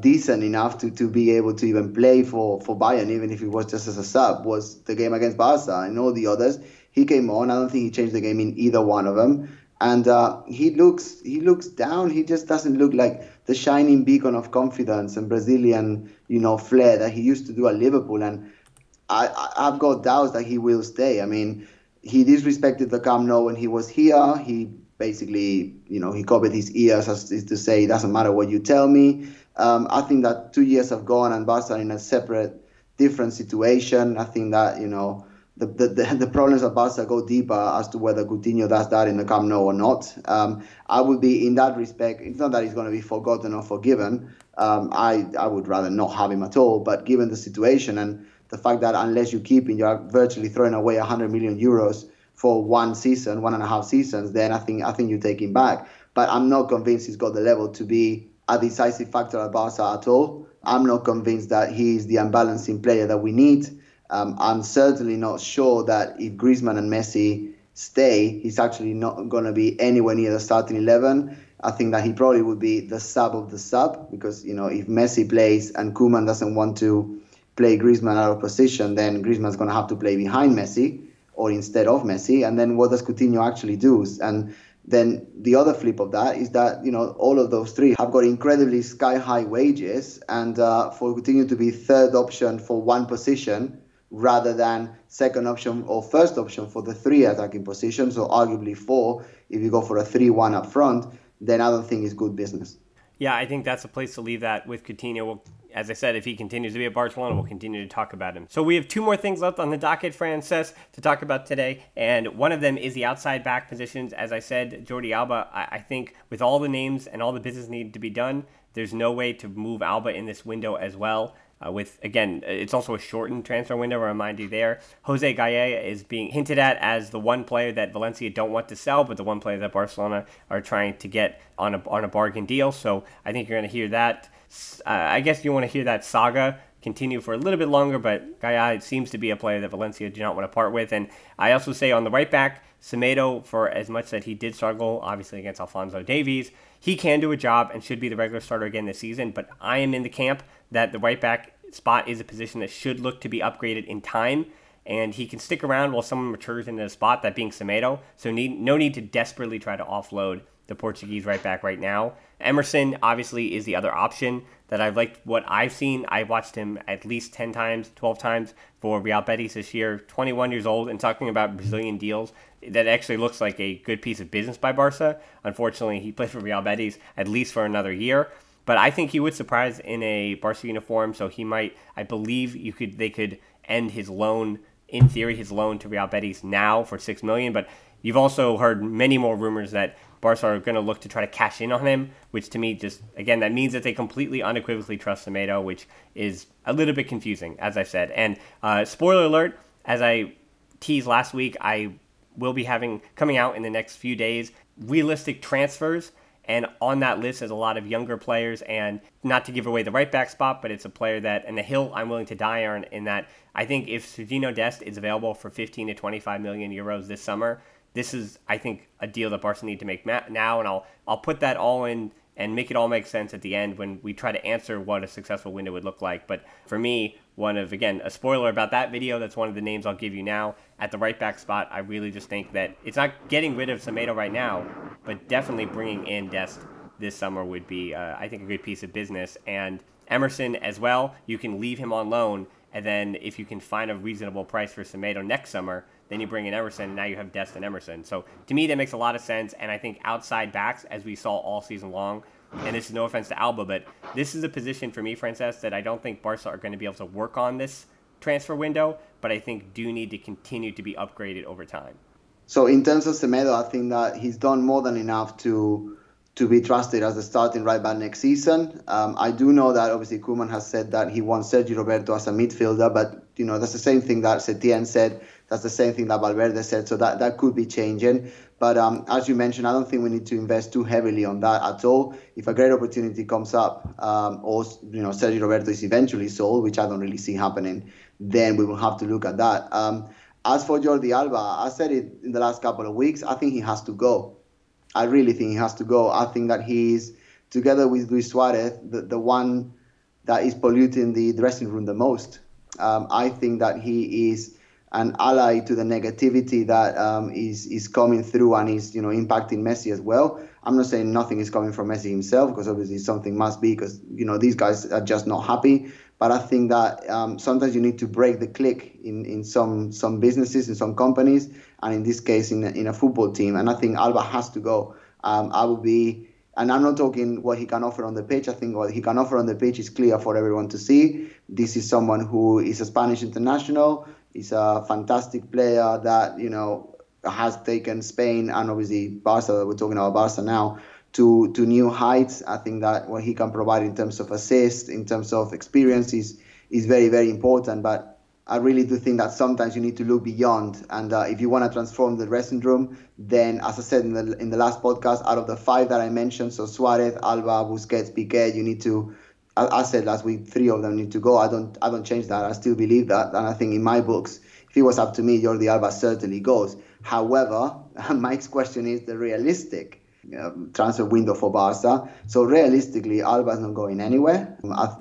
decent enough to be able to even play for Bayern, even if it was just as a sub, was the game against Barca. And all the others, he came on. I don't think he changed the game in either one of them. And he looks down. He just doesn't look like the shining beacon of confidence and Brazilian, you know, flair that he used to do at Liverpool. And I've got doubts that he will stay. I mean, he disrespected the Camp Nou when he was here. He basically, you know, he covered his ears, as is to say, it doesn't matter what you tell me. I think that 2 years have gone and Barca are in a separate, different situation. I think that, you know, the problems of Barca go deeper as to whether Coutinho does that in the Camp Nou or not. I would be, in that respect, it's not that he's going to be forgotten or forgiven. I would rather not have him at all. But given the situation and the fact that unless you keep him, you're virtually throwing away 100 million euros for one season, 1.5 seasons, then I think you take him back. But I'm not convinced he's got the level to be a decisive factor at Barca at all. I'm not convinced that he is the unbalancing player that we need. I'm certainly not sure that if Griezmann and Messi stay, he's actually not going to be anywhere near the starting 11. I think that he probably would be the sub of the sub, because, you know, if Messi plays and Koeman doesn't want to play Griezmann out of position, then Griezmann's going to have to play behind Messi or instead of Messi. And then what does Coutinho actually do? And Then the other flip of that is that, you know, all of those three have got incredibly sky-high wages, and for continue to be third option for one position rather than second option or first option for the three attacking positions, or arguably four if you go for a 3-1 up front, then I don't think it's good business. Yeah, I think that's a place to leave that with Coutinho. We'll, as I said, if he continues to be at Barcelona, we'll continue to talk about him. So we have two more things left on the docket, Francesc, to talk about today. And one of them is the outside back positions. As I said, Jordi Alba, I think with all the names and all the business needed to be done, there's no way to move Alba in this window as well. With, again, it's also a shortened transfer window, I remind you there. Jose Gallet is being hinted at as the one player that Valencia don't want to sell, but the one player that Barcelona are trying to get on a bargain deal. So I think you're going to hear that. I guess you want to hear that saga continue for a little bit longer, but Gallet seems to be a player that Valencia do not want to part with. And I also say on the right back, Semedo, for as much that he did struggle, obviously against Alphonso Davies, he can do a job and should be the regular starter again this season, but I am in the camp that the right back spot is a position that should look to be upgraded in time, and he can stick around while someone matures into the spot, that being Semedo, so no need to desperately try to offload the Portuguese right back right now. Emerson, obviously, is the other option that I've liked what I've seen. I've watched him at least 10 times, 12 times for Real Betis this year, 21 years old, and talking about Brazilian deals, that actually looks like a good piece of business by Barca. Unfortunately, he played for Real Betis at least for another year, but I think he would surprise in a Barca uniform, so he might, I believe they could end his loan, in theory, his loan to Real Betis now for $6 million, but you've also heard many more rumors that Barca are going to look to try to cash in on him, which to me just, again, that means that they completely unequivocally trust Semedo, which is a little bit confusing, as I've said. And spoiler alert, as I teased last week, I will be having, coming out in the next few days, realistic transfers. And on that list is a lot of younger players, and not to give away the right back spot, but it's a player that, and the hill I'm willing to die on, in that I think if Sergino Dest is available for 15 to 25 million euros this summer, this is, I think, a deal that Barca need to make now, and I'll put that all in and make it all make sense at the end when we try to answer what a successful window would look like. But for me, one of, again, a spoiler about that video, that's one of the names I'll give you now. At the right back spot, I really just think that it's not getting rid of Semedo right now, but definitely bringing in Dest this summer would be, I think, a good piece of business. And Emerson as well, you can leave him on loan, and then if you can find a reasonable price for Semedo next summer, then you bring in Emerson, and now you have Dest and Emerson. So to me, that makes a lot of sense, and I think outside backs, as we saw all season long, and this is no offense to Alba, but this is a position for me, Francesc, that I don't think Barca are going to be able to work on this transfer window, but I think do need to continue to be upgraded over time. So in terms of Semedo, I think that he's done more than enough to be trusted as the starting right back next season. I do know that obviously Koeman has said that he wants Sergi Roberto as a midfielder, but you know that's the same thing that Setien said. That's the same thing that Valverde said. So that could be changing. But as you mentioned, I don't think we need to invest too heavily on that at all. If a great opportunity comes up, or you know Sergi Roberto is eventually sold, which I don't really see happening, then we will have to look at that. As for Jordi Alba, I said it in the last couple of weeks. I think he has to go. I really think he has to go. I think that he's, together with Luis Suárez, the one that is polluting the dressing room the most. I think that he is an ally to the negativity that is coming through and is, you know, impacting Messi as well. I'm not saying nothing is coming from Messi himself, because obviously something must be, because, you know, these guys are just not happy. But I think that sometimes you need to break the click in some businesses, in some companies, and in this case, in a football team. And I think Alba has to go. I would be, and I'm not talking what he can offer on the pitch. I think what he can offer on the pitch is clear for everyone to see. This is someone who is a Spanish international. He's a fantastic player that, you know, has taken Spain and obviously Barca, we're talking about Barca now, to new heights. I think that what he can provide in terms of assist, in terms of experience is very, very important. But I really do think that sometimes you need to look beyond. And if you want to transform the dressing room, then as I said in the last podcast, out of the five that I mentioned, so Suarez, Alba, Busquets, Piqué, you need to, I said last week, three of them need to go. I don't change that. I still believe that. And I think in my books, if it was up to me, Jordi Alba certainly goes. However, Mike's question is the realistic transfer window for Barca. So realistically, Alba's not going anywhere.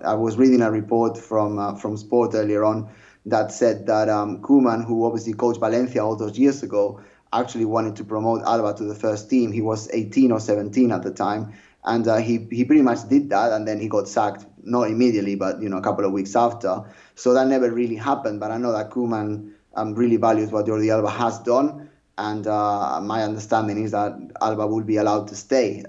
I was reading a report from Sport earlier on that said that Koeman, who obviously coached Valencia all those years ago, actually wanted to promote Alba to the first team. He was 18 or 17 at the time, and he pretty much did that, and then he got sacked, not immediately, but a couple of weeks after. So that never really happened. But I know that Koeman really values what Jordi Alba has done, and my understanding is that Alba will be allowed to stay.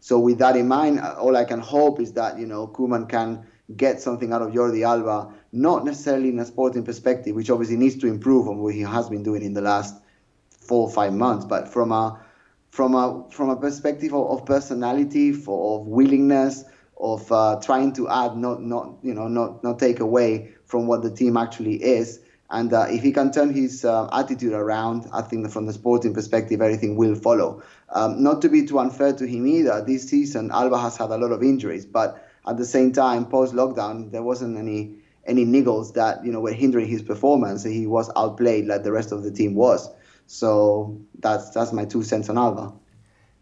So with that in mind, all I can hope is that Koeman can get something out of Jordi Alba, not necessarily in a sporting perspective, which obviously needs to improve on what he has been doing in the last 4 or 5 months, but from a perspective of personality, of willingness, of trying to add, not take away from what the team actually is. And if he can turn his attitude around, I think that from the sporting perspective, everything will follow. Not to be too unfair to him either, this season Alba has had a lot of injuries, but at the same time, post-lockdown, there wasn't any niggles that were hindering his performance. He was outplayed like the rest of the team was. So that's my 2 cents on Alba.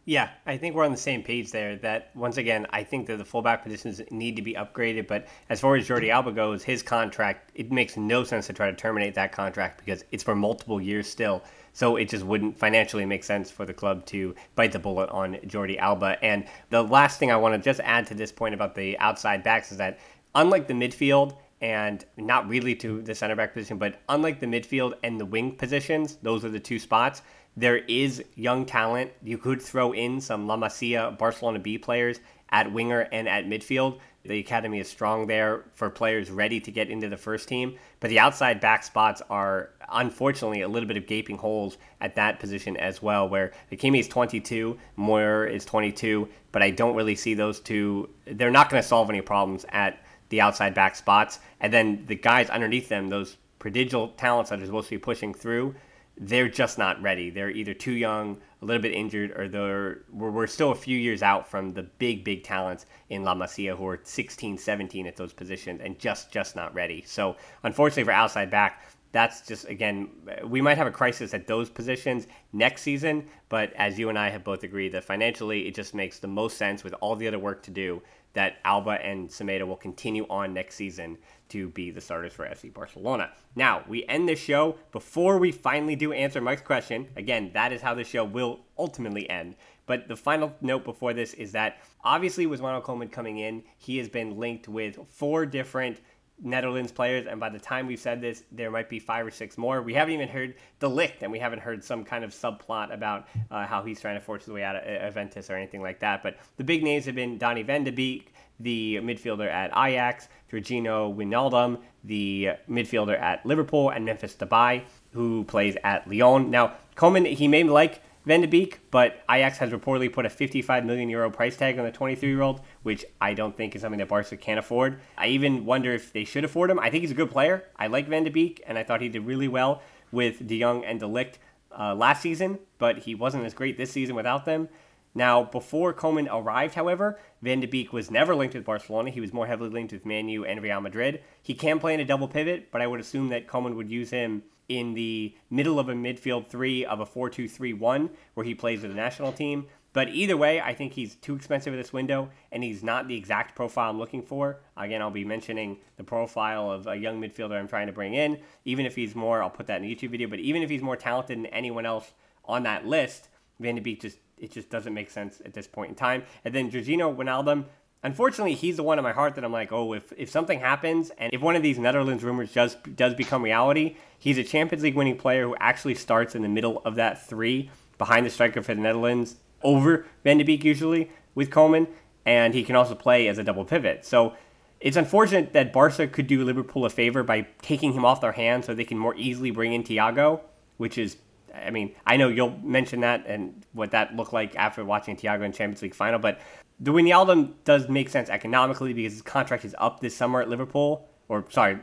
Yeah, I think we're on the same page there. That once again, I think that the fullback positions need to be upgraded. But as far as Jordi Alba goes, his contract, it makes no sense to try to terminate that contract because it's for multiple years still. So it just wouldn't financially make sense for the club to bite the bullet on Jordi Alba. And the last thing I want to just add to this point about the outside backs is that unlike the midfield, and not really to the center back position, but unlike the midfield and the wing positions, those are the two spots, there is young talent. You could throw in some La Masia, Barcelona B players at winger and at midfield. The academy is strong there for players ready to get into the first team. But the outside back spots are, unfortunately, a little bit of gaping holes at that position as well, where Hakimi is 22, Moyer is 22, but I don't really see those two. They're not going to solve any problems at the outside back spots. And then the guys underneath them, those prodigal talents that are supposed to be pushing through, they're just not ready. They're either too young, a little bit injured, or we're still a few years out from the big talents in La Masia who are 16, 17 at those positions and just not ready. So unfortunately for outside back, that's just, again, we might have a crisis at those positions next season, but as you and I have both agreed that financially it just makes the most sense with all the other work to do that Alba and Semedo will continue on next season to be the starters for FC Barcelona. Now, we end this show before we finally do answer Mike's question. Again, that is how the show will ultimately end. But the final note before this is that obviously with Ronald Koeman coming in, he has been linked with 4 different Netherlands players, and by the time we've said this, there might be 5 or 6 more. We haven't even heard De Ligt, and we haven't heard some kind of subplot about how he's trying to force his way out of Aventus or anything like that. But the big names have been Donny van de Beek, the midfielder at Ajax, Sergino Wijnaldum, the midfielder at Liverpool, and Memphis Depay, who plays at Lyon. Now, Koeman, he may like Van de Beek, but Ajax has reportedly put a €55 million price tag on the 23-year-old, which I don't think is something that Barca can afford. I even wonder if they should afford him. I think he's a good player. I like Van de Beek, and I thought he did really well with De Jong and De Ligt last season, but he wasn't as great this season without them. Now, before Koeman arrived, however, Van de Beek was never linked with Barcelona. He was more heavily linked with Man U and Real Madrid. He can play in a double pivot, but I would assume that Koeman would use him in the middle of a midfield three of a 4-2-3-1 where he plays with the national team. But either way, I think he's too expensive in this window, and he's not the exact profile I'm looking for. Again, I'll be mentioning the profile of a young midfielder I'm trying to bring in. Even if he's more, I'll put that in a YouTube video, but even if he's more talented than anyone else on that list, Van de Beek just doesn't make sense at this point in time. And then Jorginho Wijnaldum, unfortunately, he's the one in my heart that I'm like, oh, if something happens and if one of these Netherlands rumors does become reality, he's a Champions League winning player who actually starts in the middle of that three behind the striker for the Netherlands over Van de Beek usually with Koeman, and he can also play as a double pivot. So it's unfortunate that Barca could do Liverpool a favor by taking him off their hands so they can more easily bring in Thiago, which is, I mean, I know you'll mention that and what that looked like after watching Thiago in Champions League final, but the Wijnaldum does make sense economically because his contract is up this summer at Liverpool,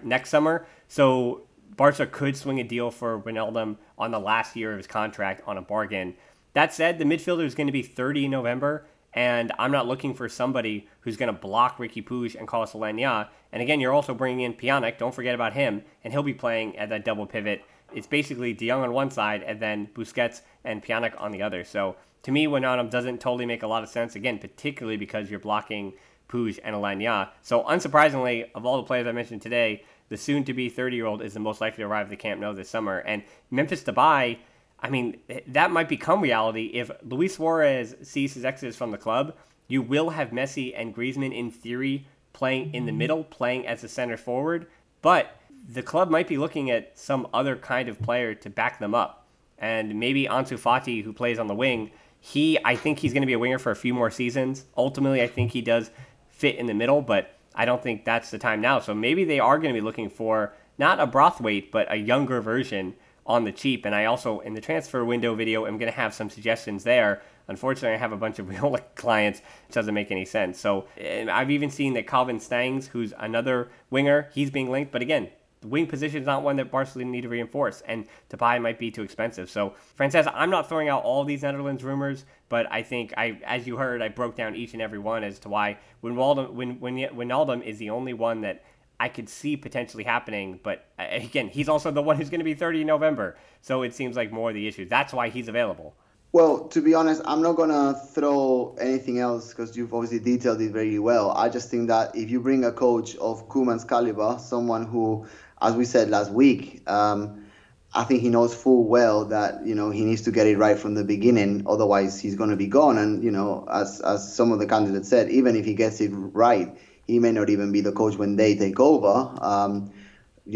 next summer. So Barca could swing a deal for Wijnaldum on the last year of his contract on a bargain. That said, the midfielder is going to be 30 in November, and I'm not looking for somebody who's going to block Ricky Puig and Carlos Alanya. And again, you're also bringing in Pjanic. Don't forget about him, and he'll be playing at that double pivot. It's basically De Jong on one side and then Busquets and Pjanic on the other. So to me, Wijnaldum doesn't totally make a lot of sense, again, particularly because you're blocking Puig and Alanya. So unsurprisingly, of all the players I mentioned today, the soon-to-be 30-year-old is the most likely to arrive at the Camp Nou this summer. And Memphis Depay, I mean, that might become reality. If Luis Suarez sees his exodus from the club, you will have Messi and Griezmann in theory playing in the middle, playing as a center forward. But the club might be looking at some other kind of player to back them up. And maybe Ansu Fati, who plays on the wing, I think he's going to be a winger for a few more seasons. Ultimately, I think he does fit in the middle, but I don't think that's the time now. So maybe they are going to be looking for not a Braithwaite, but a younger version on the cheap. And I also, in the transfer window video, am going to have some suggestions there. Unfortunately, I have a bunch of real clients, which doesn't make any sense. So I've even seen that Calvin Stangs, who's another winger, he's being linked. But again, the wing position is not one that Barcelona need to reinforce, and to buy might be too expensive. So, Francesc, I'm not throwing out all these Netherlands rumors, but I think, as you heard, I broke down each and every one as to why Wijnaldum is the only one that I could see potentially happening. But again, he's also the one who's going to be 30 in November. So it seems like more of the issue. That's why he's available. Well, to be honest, I'm not going to throw anything else because you've obviously detailed it very well. I just think that if you bring a coach of Koeman's caliber, someone who, as we said last week, I think he knows full well that, he needs to get it right from the beginning. Otherwise, he's going to be gone. And, as some of the candidates said, even if he gets it right, he may not even be the coach when they take over. After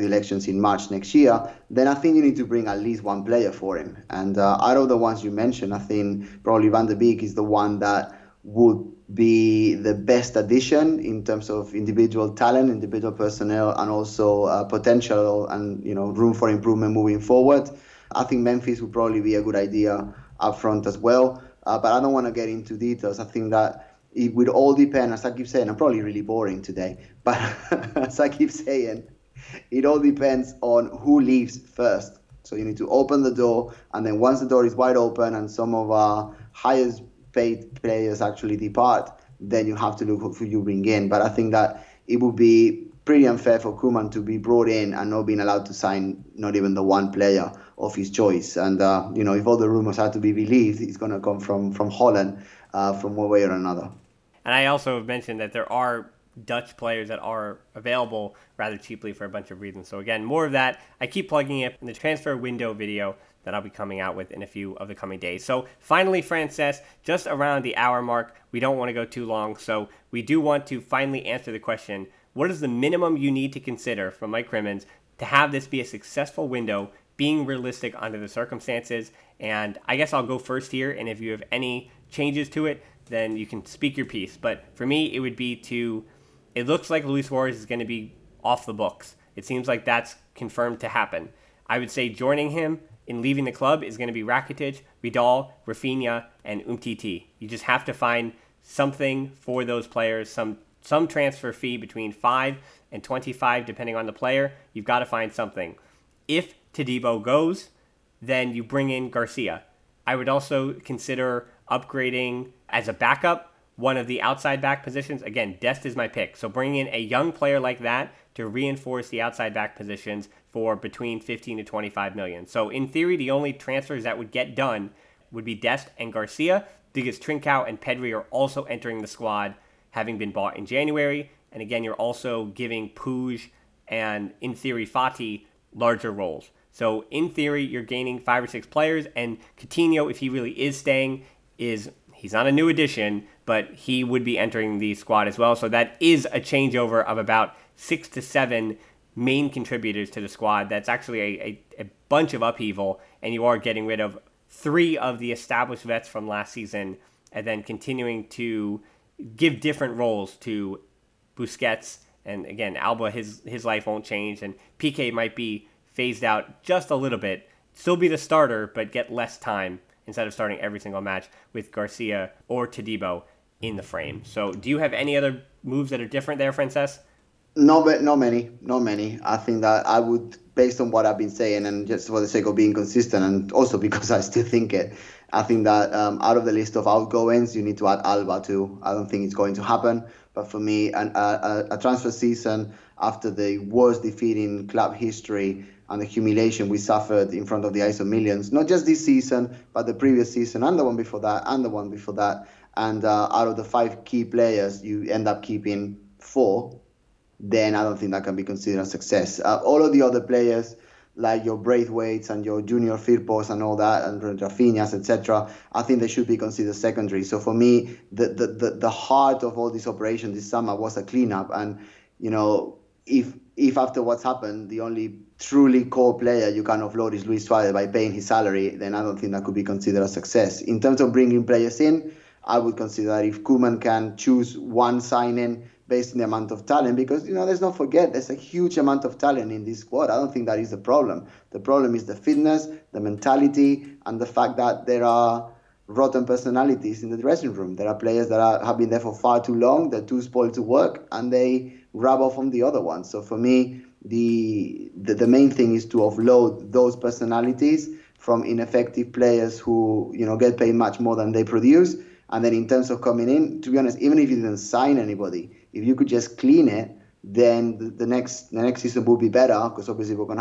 the elections in March next year, then I think you need to bring at least one player for him. And out of the ones you mentioned, I think probably Van de Beek is the one that would be the best addition in terms of individual talent, individual personnel, and also potential and room for improvement moving forward. I think Memphis would probably be a good idea up front as well. But I don't want to get into details. I think that it would all depend, as I keep saying, I'm probably really boring today, but as I keep saying, it all depends on who leaves first. So you need to open the door, and then once the door is wide open and some of our highest paid players actually depart, then you have to look for who you bring in. But I think that it would be pretty unfair for Koeman to be brought in and not being allowed to sign not even the one player of his choice. And, if all the rumors are to be believed, it's going to come from Holland from one way or another. And I also have mentioned that there are Dutch players that are available rather cheaply for a bunch of reasons. So again, more of that. I keep plugging it in the transfer window video that I'll be coming out with in a few of the coming days. So finally, Francesc, just around the hour mark, we don't want to go too long. So we do want to finally answer the question, what is the minimum you need to consider from Mike Crimmins to have this be a successful window, being realistic under the circumstances? And I guess I'll go first here. And if you have any changes to it, then you can speak your piece. But for me, it would be it looks like Luis Suarez is going to be off the books. It seems like that's confirmed to happen. I would say joining him in leaving the club is going to be Rakitic, Vidal, Rafinha, and Umtiti. You just have to find something for those players, some transfer fee between 5 and 25, depending on the player. You've got to find something. If Todibo goes, then you bring in Garcia. I would also consider upgrading as a backup one of the outside back positions. Again, Dest is my pick. So bringing in a young player like that to reinforce the outside back positions for between 15 to 25 million. So in theory, the only transfers that would get done would be Dest and Garcia, because Trincao and Pedri are also entering the squad, having been bought in January. And again, you're also giving Puig and, in theory, Fati larger roles. So in theory, you're gaining 5 or 6 players. And Coutinho, if he really is staying, he's not a new addition, but he would be entering the squad as well. So that is a changeover of about 6 to 7 main contributors to the squad. That's actually a bunch of upheaval, and you are getting rid of 3 of the established vets from last season and then continuing to give different roles to Busquets. And again, Alba, his life won't change, and PK might be phased out just a little bit, still be the starter, but get less time instead of starting every single match with Garcia or Todibo in the frame. So do you have any other moves that are different there, Francesc? Not many. I think that I would, based on what I've been saying, and just for the sake of being consistent, and also because I still think it, I think that out of the list of outgoings, you need to add Alba too. I don't think it's going to happen. But for me, a transfer season after the worst defeat in club history and the humiliation we suffered in front of the eyes of millions, not just this season, but the previous season and the one before that and the one before that. And out of the 5 key players, you end up keeping 4, then I don't think that can be considered a success. All of the other players like your Braithwaites and your Junior Firpos and all that, and Rafinhas, etc., I think they should be considered secondary. So for me, the heart of all this operation this summer was a cleanup. And, you know, if after what's happened, the only truly core player you can offload is Luis Suárez by paying his salary, then I don't think that could be considered a success. In terms of bringing players in, I would consider that if Koeman can choose one sign-in based on the amount of talent, because, you know, let's not forget, there's a huge amount of talent in this squad. I don't think that is the problem. The problem is the fitness, the mentality, and the fact that there are rotten personalities in the dressing room. There are players that have been there for far too long, they're too spoiled to work, and they rub off on the other ones. So for me, the main thing is to offload those personalities from ineffective players who, you know, get paid much more than they produce. And then in terms of coming in, to be honest, even if you didn't sign anybody, if you could just clean it, then the next season will be better, because obviously we're going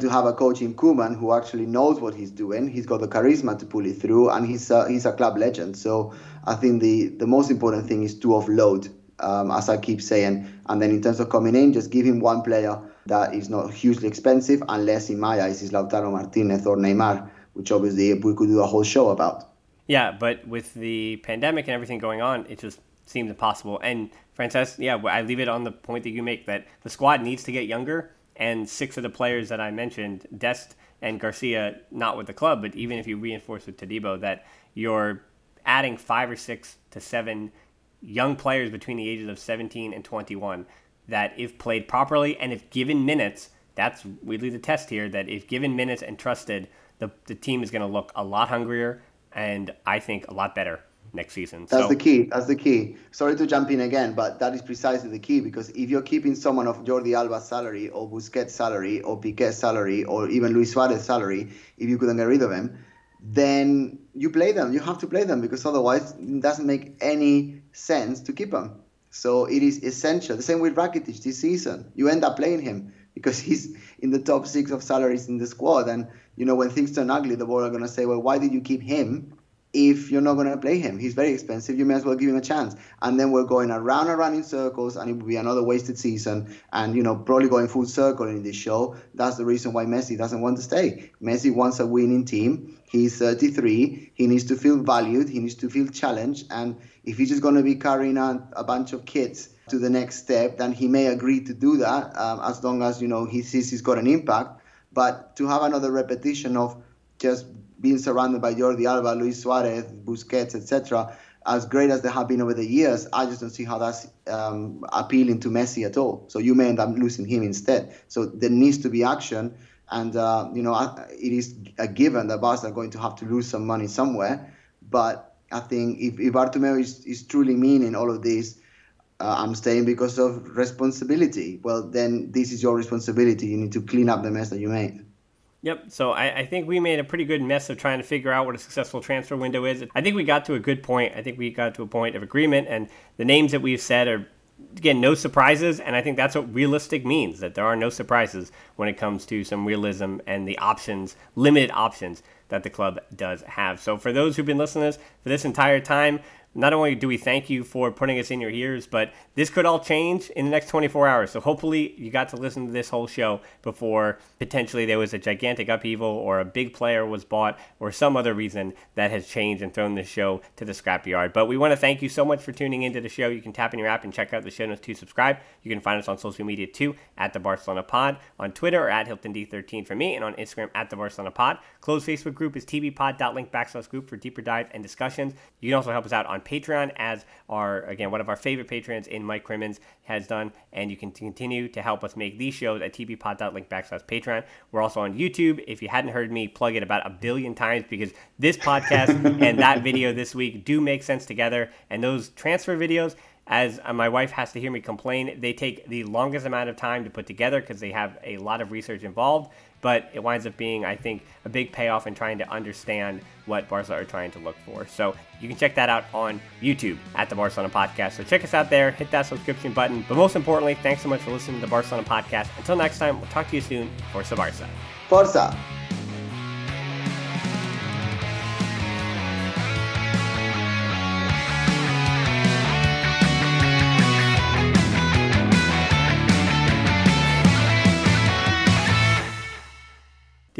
to have a coach in Koeman who actually knows what he's doing. He's got the charisma to pull it through, and he's a club legend. So I think the most important thing is to offload, as I keep saying. And then in terms of coming in, just give him one player that is not hugely expensive, unless in my eyes is Lautaro Martinez or Neymar, which obviously we could do a whole show about. Yeah, but with the pandemic and everything going on, it just seems impossible. And Francesc, yeah, I leave it on the point that you make, that the squad needs to get younger, and 6 of the players that I mentioned, Dest and Garcia, not with the club, but even if you reinforce with Todibo, that you're adding 5 or 6 to 7 young players between the ages of 17 and 21, that if played properly and if given minutes, that's really the test here, that if given minutes and trusted, the team is going to look a lot hungrier, and I think a lot better next season. That's the key. Sorry to jump in again, but that is precisely the key, because if you're keeping someone of Jordi Alba's salary or Busquets' salary or Piquet's salary or even Luis Suárez's salary, if you couldn't get rid of him, then you play them. You have to play them, because otherwise it doesn't make any sense to keep them. So it is essential. The same with Rakitic this season. You end up playing him because he's in the top 6 of salaries in the squad. And, you know, when things turn ugly, the board are going to say, well, why did you keep him if you're not going to play him? He's very expensive. You may as well give him a chance. And then we're going around and around in circles, and it will be another wasted season. And, you know, probably going full circle in this show. That's the reason why Messi doesn't want to stay. Messi wants a winning team. He's 33. He needs to feel valued. He needs to feel challenged. And if he's just going to be carrying a bunch of kids to the next step, then he may agree to do that, as long as, you know, he sees he's got an impact. But to have another repetition of just being surrounded by Jordi Alba, Luis Suárez, Busquets, etc., as great as they have been over the years, I just don't see how that's appealing to Messi at all. So you may end up losing him instead. So there needs to be action. And, you know, it is a given that Barca are going to have to lose some money somewhere. But I think if Bartomeu is truly meaning all of this, I'm staying because of responsibility. Well, then this is your responsibility. You need to clean up the mess that you made. Yep. So I think we made a pretty good mess of trying to figure out what a successful transfer window is. I think we got to a good point. I think we got to a point of agreement. And the names that we've said are, again, no surprises. And I think that's what realistic means, that there are no surprises when it comes to some realism and the options, limited options that the club does have. So for those who've been listening to this for this entire time, not only do we thank you for putting us in your ears, but this could all change in the next 24 hours. So hopefully you got to listen to this whole show before potentially there was a gigantic upheaval or a big player was bought or some other reason that has changed and thrown this show to the scrapyard. But we want to thank you so much for tuning into the show. You can tap in your app and check out the show notes to subscribe. You can find us on social media too, at The Barcelona Pod, on Twitter or at HiltonD13 for me, and on Instagram at The Barcelona Pod. Closed Facebook group is tvpod.link/group for deeper dive and discussions. You can also help us out on Patreon, as one of our favorite patrons in Mike Crimmins has done, and you can continue to help us make these shows at tbpod.link/Patreon. We're also on YouTube. If you hadn't heard me plug it about 1 billion times, because this podcast and that video this week do make sense together, and those transfer videos, as my wife has to hear me complain, they take the longest amount of time to put together because they have a lot of research involved. But it winds up being, I think, a big payoff in trying to understand what Barcelona are trying to look for. So you can check that out on YouTube at The Barcelona Podcast. So check us out there. Hit that subscription button. But most importantly, thanks so much for listening to The Barcelona Podcast. Until next time, we'll talk to you soon. Forza Barça. Forza.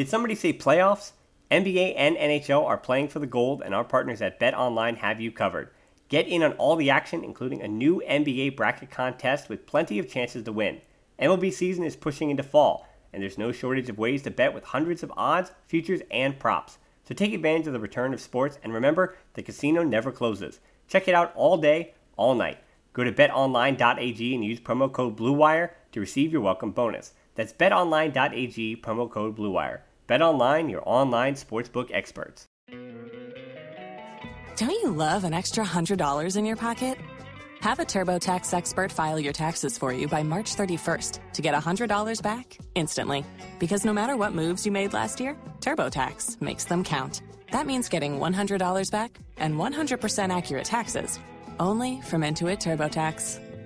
Did somebody say playoffs? NBA and NHL are playing for the gold, and our partners at BetOnline have you covered. Get in on all the action, including a new NBA bracket contest with plenty of chances to win. MLB season is pushing into fall, and there's no shortage of ways to bet with hundreds of odds, futures, and props. So take advantage of the return of sports, and remember, the casino never closes. Check it out all day, all night. Go to betonline.ag and use promo code BLUEWIRE to receive your welcome bonus. That's betonline.ag, promo code BLUEWIRE. BetOnline, your online sportsbook experts. Don't you love an extra $100 in your pocket? Have a TurboTax expert file your taxes for you by March 31st to get $100 back instantly. Because no matter what moves you made last year, TurboTax makes them count. That means getting $100 back and 100% accurate taxes, only from Intuit TurboTax.